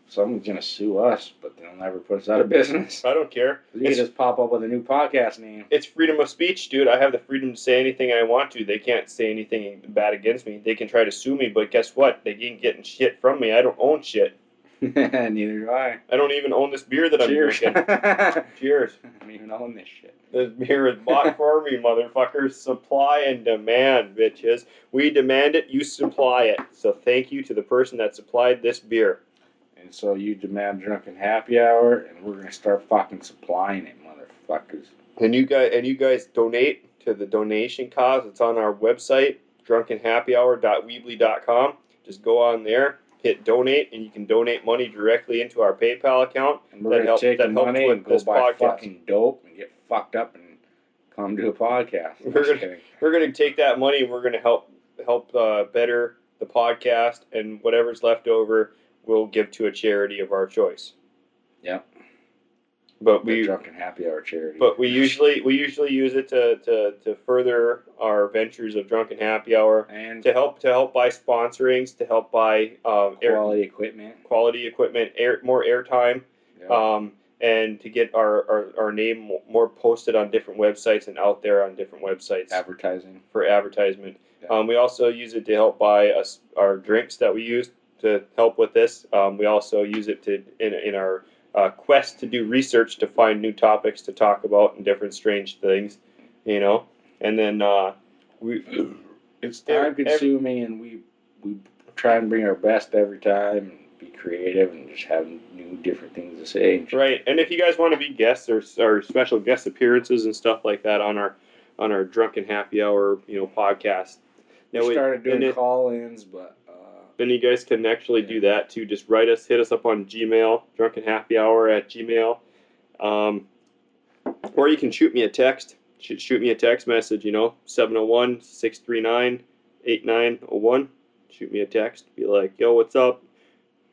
Someone's going to sue us, but they'll never put us out of business. I don't care. You can just pop up with a new podcast name. It's freedom of speech, dude. I have the freedom to say anything I want to. They can't say anything bad against me. They can try to sue me, but guess what? They ain't getting shit from me. I don't own shit. Neither do I. I don't even own this beer that I'm drinking. Cheers. I don't even own this shit. This beer is bought for me, motherfuckers. Supply and demand, bitches. We demand it. You supply it. So thank you to the person that supplied this beer. And so you demand drunken happy hour, and we're gonna start fucking supplying it, motherfuckers. And you guys donate to the donation cause. It's on our website, drunkenhappyhour.weebly.com. Just go on there, hit donate, and you can donate money directly into our PayPal account. And we're gonna take the money and go buy fucking dope and get fucked up and come do a podcast. We're gonna take that money and we're gonna help better the podcast, and whatever's left over we'll give to a charity of our choice. Yep. But the drunken happy hour charity. But we usually use it to further our ventures of drunken happy hour and to help buy sponsorings, to help buy quality equipment, more airtime, yep. And to get our name more posted on different websites and out there on different websites. Advertisement. Yep. We also use it to help buy our drinks that we use. To help with this, we also use it in our quest to do research to find new topics to talk about and different strange things, you know. And then it's time-consuming, and we try and bring our best every time, and be creative, and just have new different things to say. Right, and if you guys want to be guests or special guest appearances and stuff like that on our on our Drunken Happy Hour, podcast. Now we started doing call-ins, but then you guys can actually do that too. Just write us, hit us up on Gmail, drunkenhappyhour@gmail.com. Or you can shoot me a text, message, 701-639-8901. Shoot me a text, be like, yo, what's up?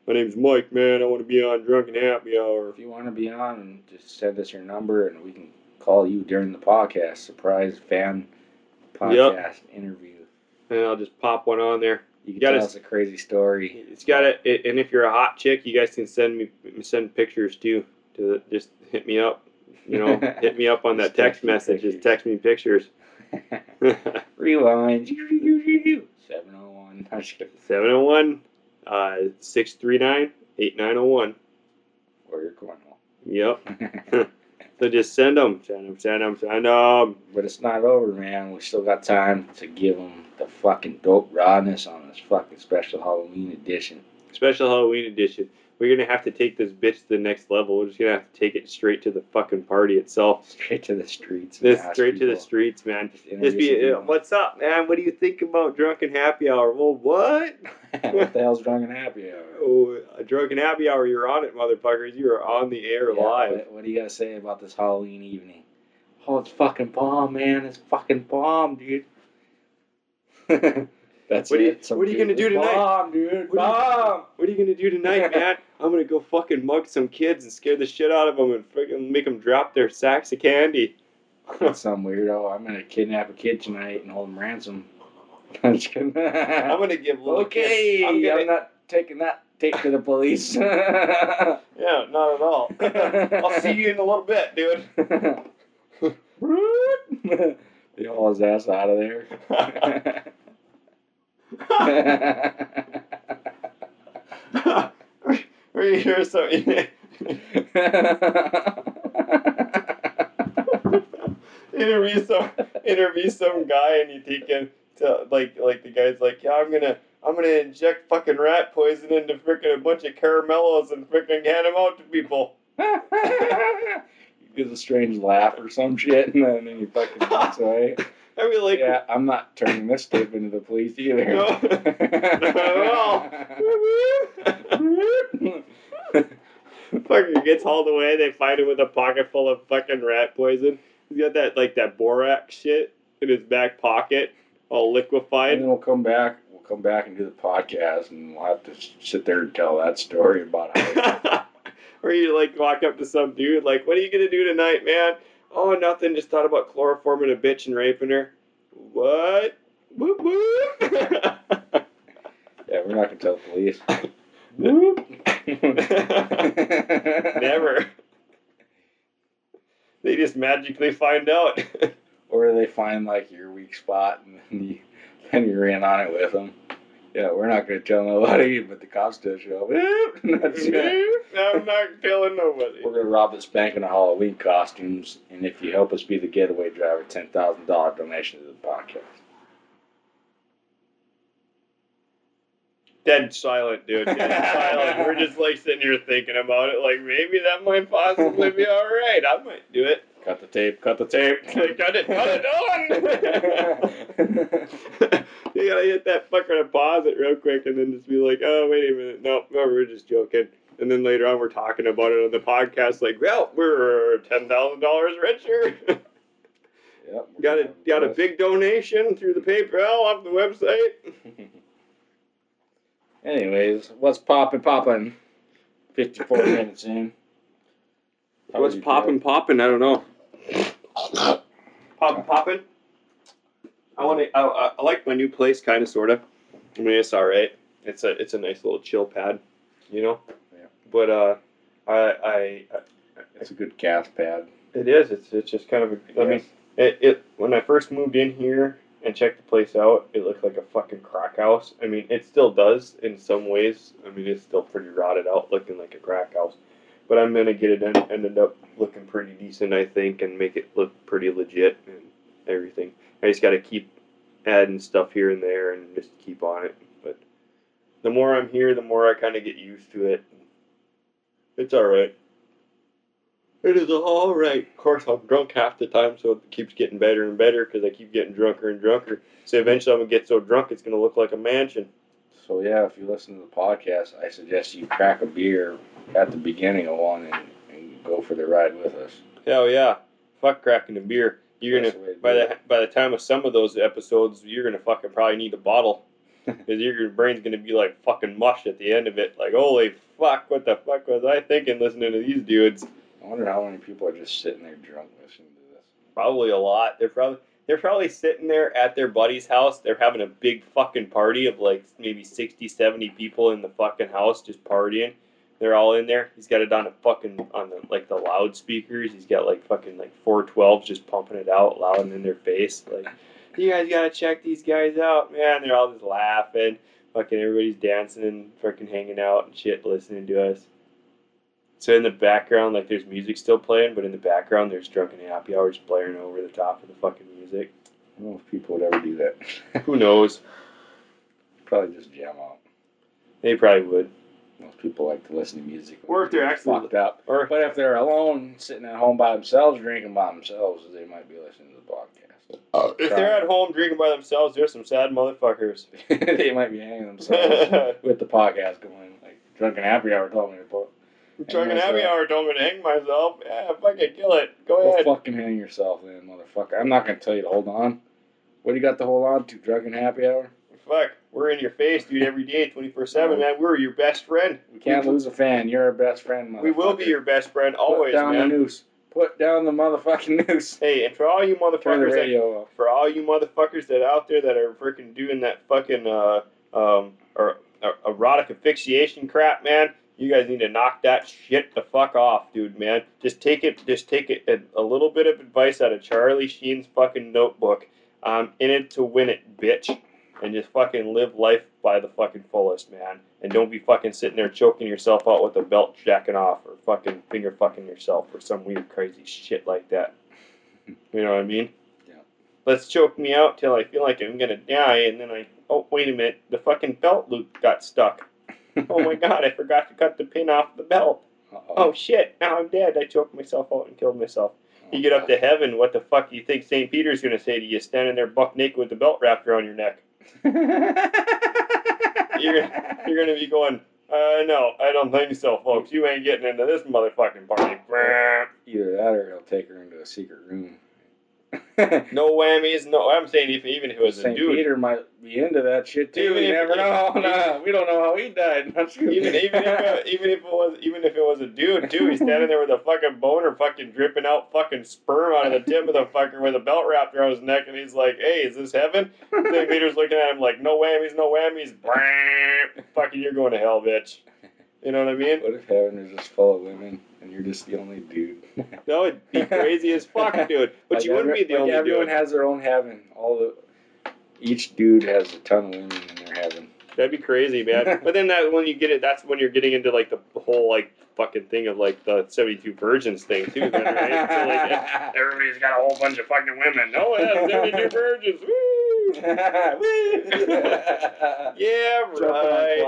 My name's Mike, man. I want to be on Drunken Happy Hour. If you want to be on, just send us your number and we can call you during the podcast. Surprise fan podcast interview. And I'll just pop one on there. You can tell us a crazy story. It's got it. And if you're a hot chick, you guys can send pictures too. Just hit me up, hit me up on that text message. Just text me pictures. Rewind. 701. 701. 639-8901. Or your Cornwall. Yep. So just send them. But it's not over, man. We still got time to give them the fucking dope rawness on this fucking special Halloween edition. We're going to have to take this bitch to the next level. We're just going to have to take it straight to the fucking party itself. Straight to the streets. To the streets, man. Just be, what's up, man? What do you think about Drunken Happy Hour? Well, what? What the hell's Drunken Happy Hour? Oh, Drunken Happy Hour, you're on it, motherfuckers. You are on the air live. What do you got to say about this Halloween evening? Oh, it's fucking bomb, man. It's fucking bomb, dude. What are you gonna do tonight? Bomb, dude. What are you gonna do tonight, man? I'm gonna go fucking mug some kids and scare the shit out of them and freaking make them drop their sacks of candy. That's some weirdo. I'm gonna kidnap a kid tonight and hold him ransom. I'm just kidding. I'm gonna give little kids. I'm not taking that. Take to the police. Yeah, not at all. I'll see you in a little bit, dude. They haul his ass out of there. Were you sure something? interview some guy and you take him to like the guy's like, yeah, I'm gonna inject fucking rat poison into freaking a bunch of caramellos and freaking hand them out to people. He gives a strange laugh or some shit and then he fucking walks away. I mean, I'm not turning this tape into the police either. No, not at all. Fucker gets hauled away. They find him with a pocket full of fucking rat poison. He's got that borax shit in his back pocket, all liquefied. And then we'll come back and do the podcast, and we'll have to sit there and tell that story about how. Or you walk up to some dude, what are you gonna do tonight, man? Oh, nothing. Just thought about chloroforming a bitch and raping her. What? Whoop, whoop. Yeah, we're not going to tell the police. Whoop. Never. They just magically find out. Or they find, your weak spot and then you're in on it with them. Yeah, we're not going to tell nobody, but the cops still show up. I'm not telling nobody. We're going to rob this bank in Halloween costumes, and if you help us be the getaway driver, $10,000 donation to the podcast. Dead silent, dude. We're just, sitting here thinking about it. Maybe that might possibly be all right. I might do it. Cut the tape. Cut it on! You gotta hit that fucker to pause it real quick and then just be like, oh, wait a minute. No, we're just joking. And then later on, we're talking about it on the podcast. We're $10,000 richer. Yep. Got a big donation through the PayPal off the website. Anyways, what's poppin'? 54 minutes in. What's poppin'? I don't know. Poppin'? I like my new place, kind of, sort of. I mean, it's all right. It's a nice little chill pad, ? Yeah. But it's a good gas pad. It is. It's just kind of a... I mean, it when I first moved in here and checked the place out, it looked like a fucking crack house. I mean, it still does in some ways. I mean, it's still pretty rotted out, looking like a crack house. But I'm gonna get it ended up looking pretty decent, I think, and make it look pretty legit and everything. I just got to keep adding stuff here and there and just keep on it. But the more I'm here, the more I kind of get used to it. It's all right. It is all right. Of course, I'm drunk half the time, so it keeps getting better and better because I keep getting drunker and drunker. So eventually I'm going to get so drunk it's going to look like a mansion. So, yeah, if you listen to the podcast, I suggest you crack a beer at the beginning of one and go for the ride with us. Hell, yeah. Fuck cracking a beer. You're going to, by the time of some of those episodes, you're going to fucking probably need a bottle. Because your brain's going to be like fucking mush at the end of it. Like, holy fuck, what the fuck was I thinking listening to these dudes? I wonder how many people are just sitting there drunk listening to this. Probably a lot. They're probably sitting there at their buddy's house. They're having a big fucking party of like maybe 60, 70 people in the fucking house just partying. They're all in there. He's got it on a fucking on the loudspeakers. He's got like fucking like 412s just pumping it out loud and in their face. Like, you guys gotta check these guys out, man. They're all just laughing. Fucking everybody's dancing and fucking hanging out and shit, listening to us. So in the background, like, there's music still playing, but in the background, there's drunken happy hours blaring over the top of the fucking music. I don't know if people would ever do that. Who knows? Probably just jam out. They probably would. Most people like to listen to music. Or if they're actually fucked up. But if they're alone, sitting at home by themselves, drinking by themselves, they might be listening to the podcast. If they're at home drinking by themselves, they're some sad motherfuckers. They might be hanging themselves with the podcast going, like, drunken happy hour told me to put. Drunken happy hour told me to hang myself. Yeah, fucking kill it. Go ahead. Fucking hang yourself then, motherfucker. I'm not going to tell you to hold on. What do you got to hold on to? Drunken happy hour? Fuck. We're in your face, dude, every day, 24/7, man. We're your best friend. We can't lose a fan. You're our best friend, motherfucker. We will be your best friend always, man. Put down the noose. Put down the motherfucking noose. Hey, and for all you motherfuckers that out there that are freaking doing that fucking erotic asphyxiation crap, man, you guys need to knock that shit the fuck off, dude, man. Just take it. A little bit of advice out of Charlie Sheen's fucking notebook. I'm in it to win it, bitch. And just fucking live life by the fucking fullest, man. And don't be fucking sitting there choking yourself out with a belt jacking off or fucking finger fucking yourself or some weird crazy shit like that. You know what I mean? Yeah. Let's choke me out till I feel like I'm gonna die and then oh, wait a minute, the fucking belt loop got stuck. Oh my god, I forgot to cut the pin off the belt. Uh-oh. Oh shit, now I'm dead. I choked myself out and killed myself. You get up to heaven, what the fuck do you think Saint Peter's gonna say to you standing there buck naked with the belt wrapped around your neck? You're going to be going, no, I don't think so, folks. You ain't getting into this motherfucking party. Either that or he'll take her into a secret room. No whammies. No, I'm saying even if it was a dude. St. Peter might be into that shit, too. You never know. We don't know how he died. Even if it was a dude, too, he's standing there with a fucking boner fucking dripping out fucking sperm out of the tip of the fucker with a belt wrapped around his neck, and he's like, hey, is this heaven? St. Peter's looking at him like, no whammies. Fucking, you're going to hell, bitch. You know what I mean? What if heaven is just full of women and you're just the only dude? No, it'd be crazy as fuck, dude. But like you wouldn't be the only dude. Everyone has their own heaven. Each dude has a ton of women in their heaven. That'd be crazy, man. But then when you get it, that's when you're getting into like the whole like fucking thing of like the 72 virgins thing too, then, right? So, like, everybody's got a whole bunch of fucking women. No, it has 72 virgins. Woo! Yeah, right.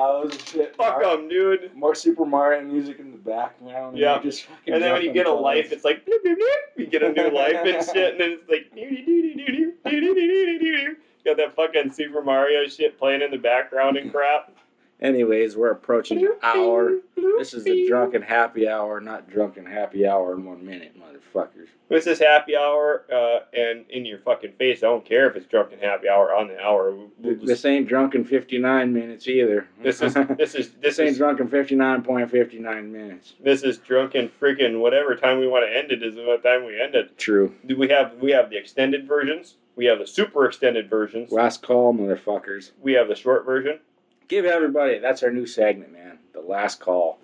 Fuck them, dude. More Super Mario music in the background. Yeah. And then when you get a life, it's like, bloop, bloop, bloop. You get a new life and shit, and then it's like, doo-doo-doo-doo-doo-doo-doo-doo-doo-doo. Got that fucking Super Mario shit playing in the background and crap. Anyways, we're approaching an hour. This is the drunken happy hour, not drunken happy hour in 1 minute, motherfuckers. This is happy hour, and in your fucking face. I don't care if it's drunken happy hour on the hour. This ain't drunken 59 minutes either. This ain't drunken 59.59 minutes. This is drunken freaking whatever time we want to end it is the time we end it. True. We have the extended versions. We have the super extended versions. Last call, motherfuckers. We have the short version. Give everybody, that's our new segment, man. The last call.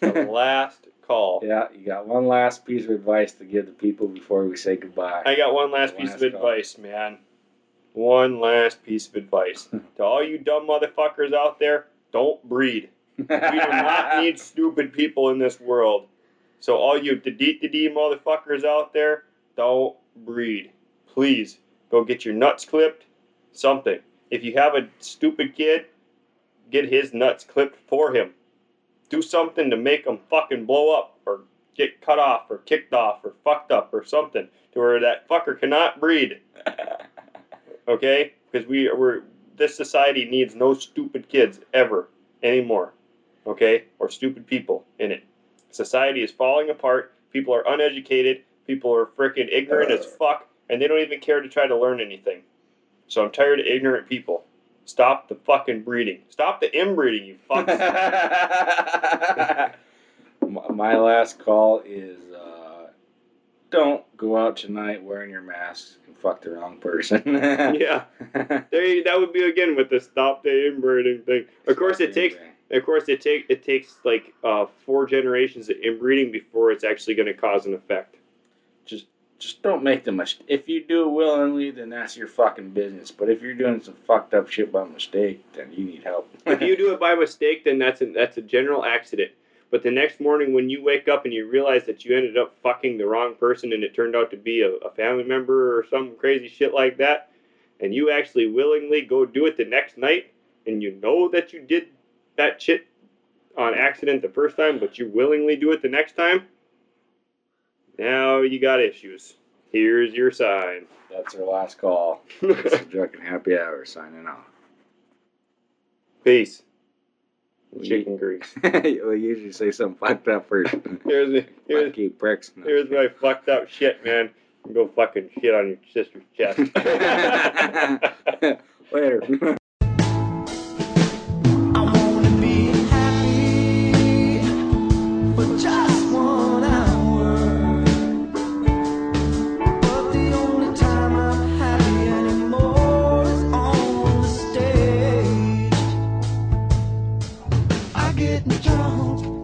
The last call. Yeah, you got one last piece of advice to give the people before we say goodbye. I got one last piece of advice, man. One last piece of advice. To all you dumb motherfuckers out there, don't breed. We do not need stupid people in this world. So all you da-dee-da-dee motherfuckers out there, don't breed. Please, go get your nuts clipped, something. If you have a stupid kid, get his nuts clipped for him. Do something to make him fucking blow up or get cut off or kicked off or fucked up or something to where that fucker cannot breed. Okay? Because this society needs no stupid kids ever anymore. Okay? Or stupid people in it. Society is falling apart. People are uneducated. People are freaking ignorant as fuck. And they don't even care to try to learn anything. So I'm tired of ignorant people. Stop the fucking breeding. Stop the inbreeding, you fucks. My last call is don't go out tonight wearing your mask and fuck the wrong person. Yeah. That would be again with the stop the inbreeding thing. Of course it takes like 4 generations of inbreeding before it's actually going to cause an effect. Just don't make the mistake. If you do willingly, then that's your fucking business. But if you're doing some fucked up shit by mistake, then you need help. If you do it by mistake, then that's a general accident. But the next morning when you wake up and you realize that you ended up fucking the wrong person and it turned out to be a family member or some crazy shit like that, and you actually willingly go do it the next night, and you know that you did that shit on accident the first time, but you willingly do it the next time, now you got issues. Here's your sign. That's our last call. It's a Drunk and Happy Hour signing off. Peace. Chicken grease. We usually say something fucked up first. Lucky pricks. Here's my fucked up shit, man. Go fucking shit on your sister's chest. Later. Get drunk.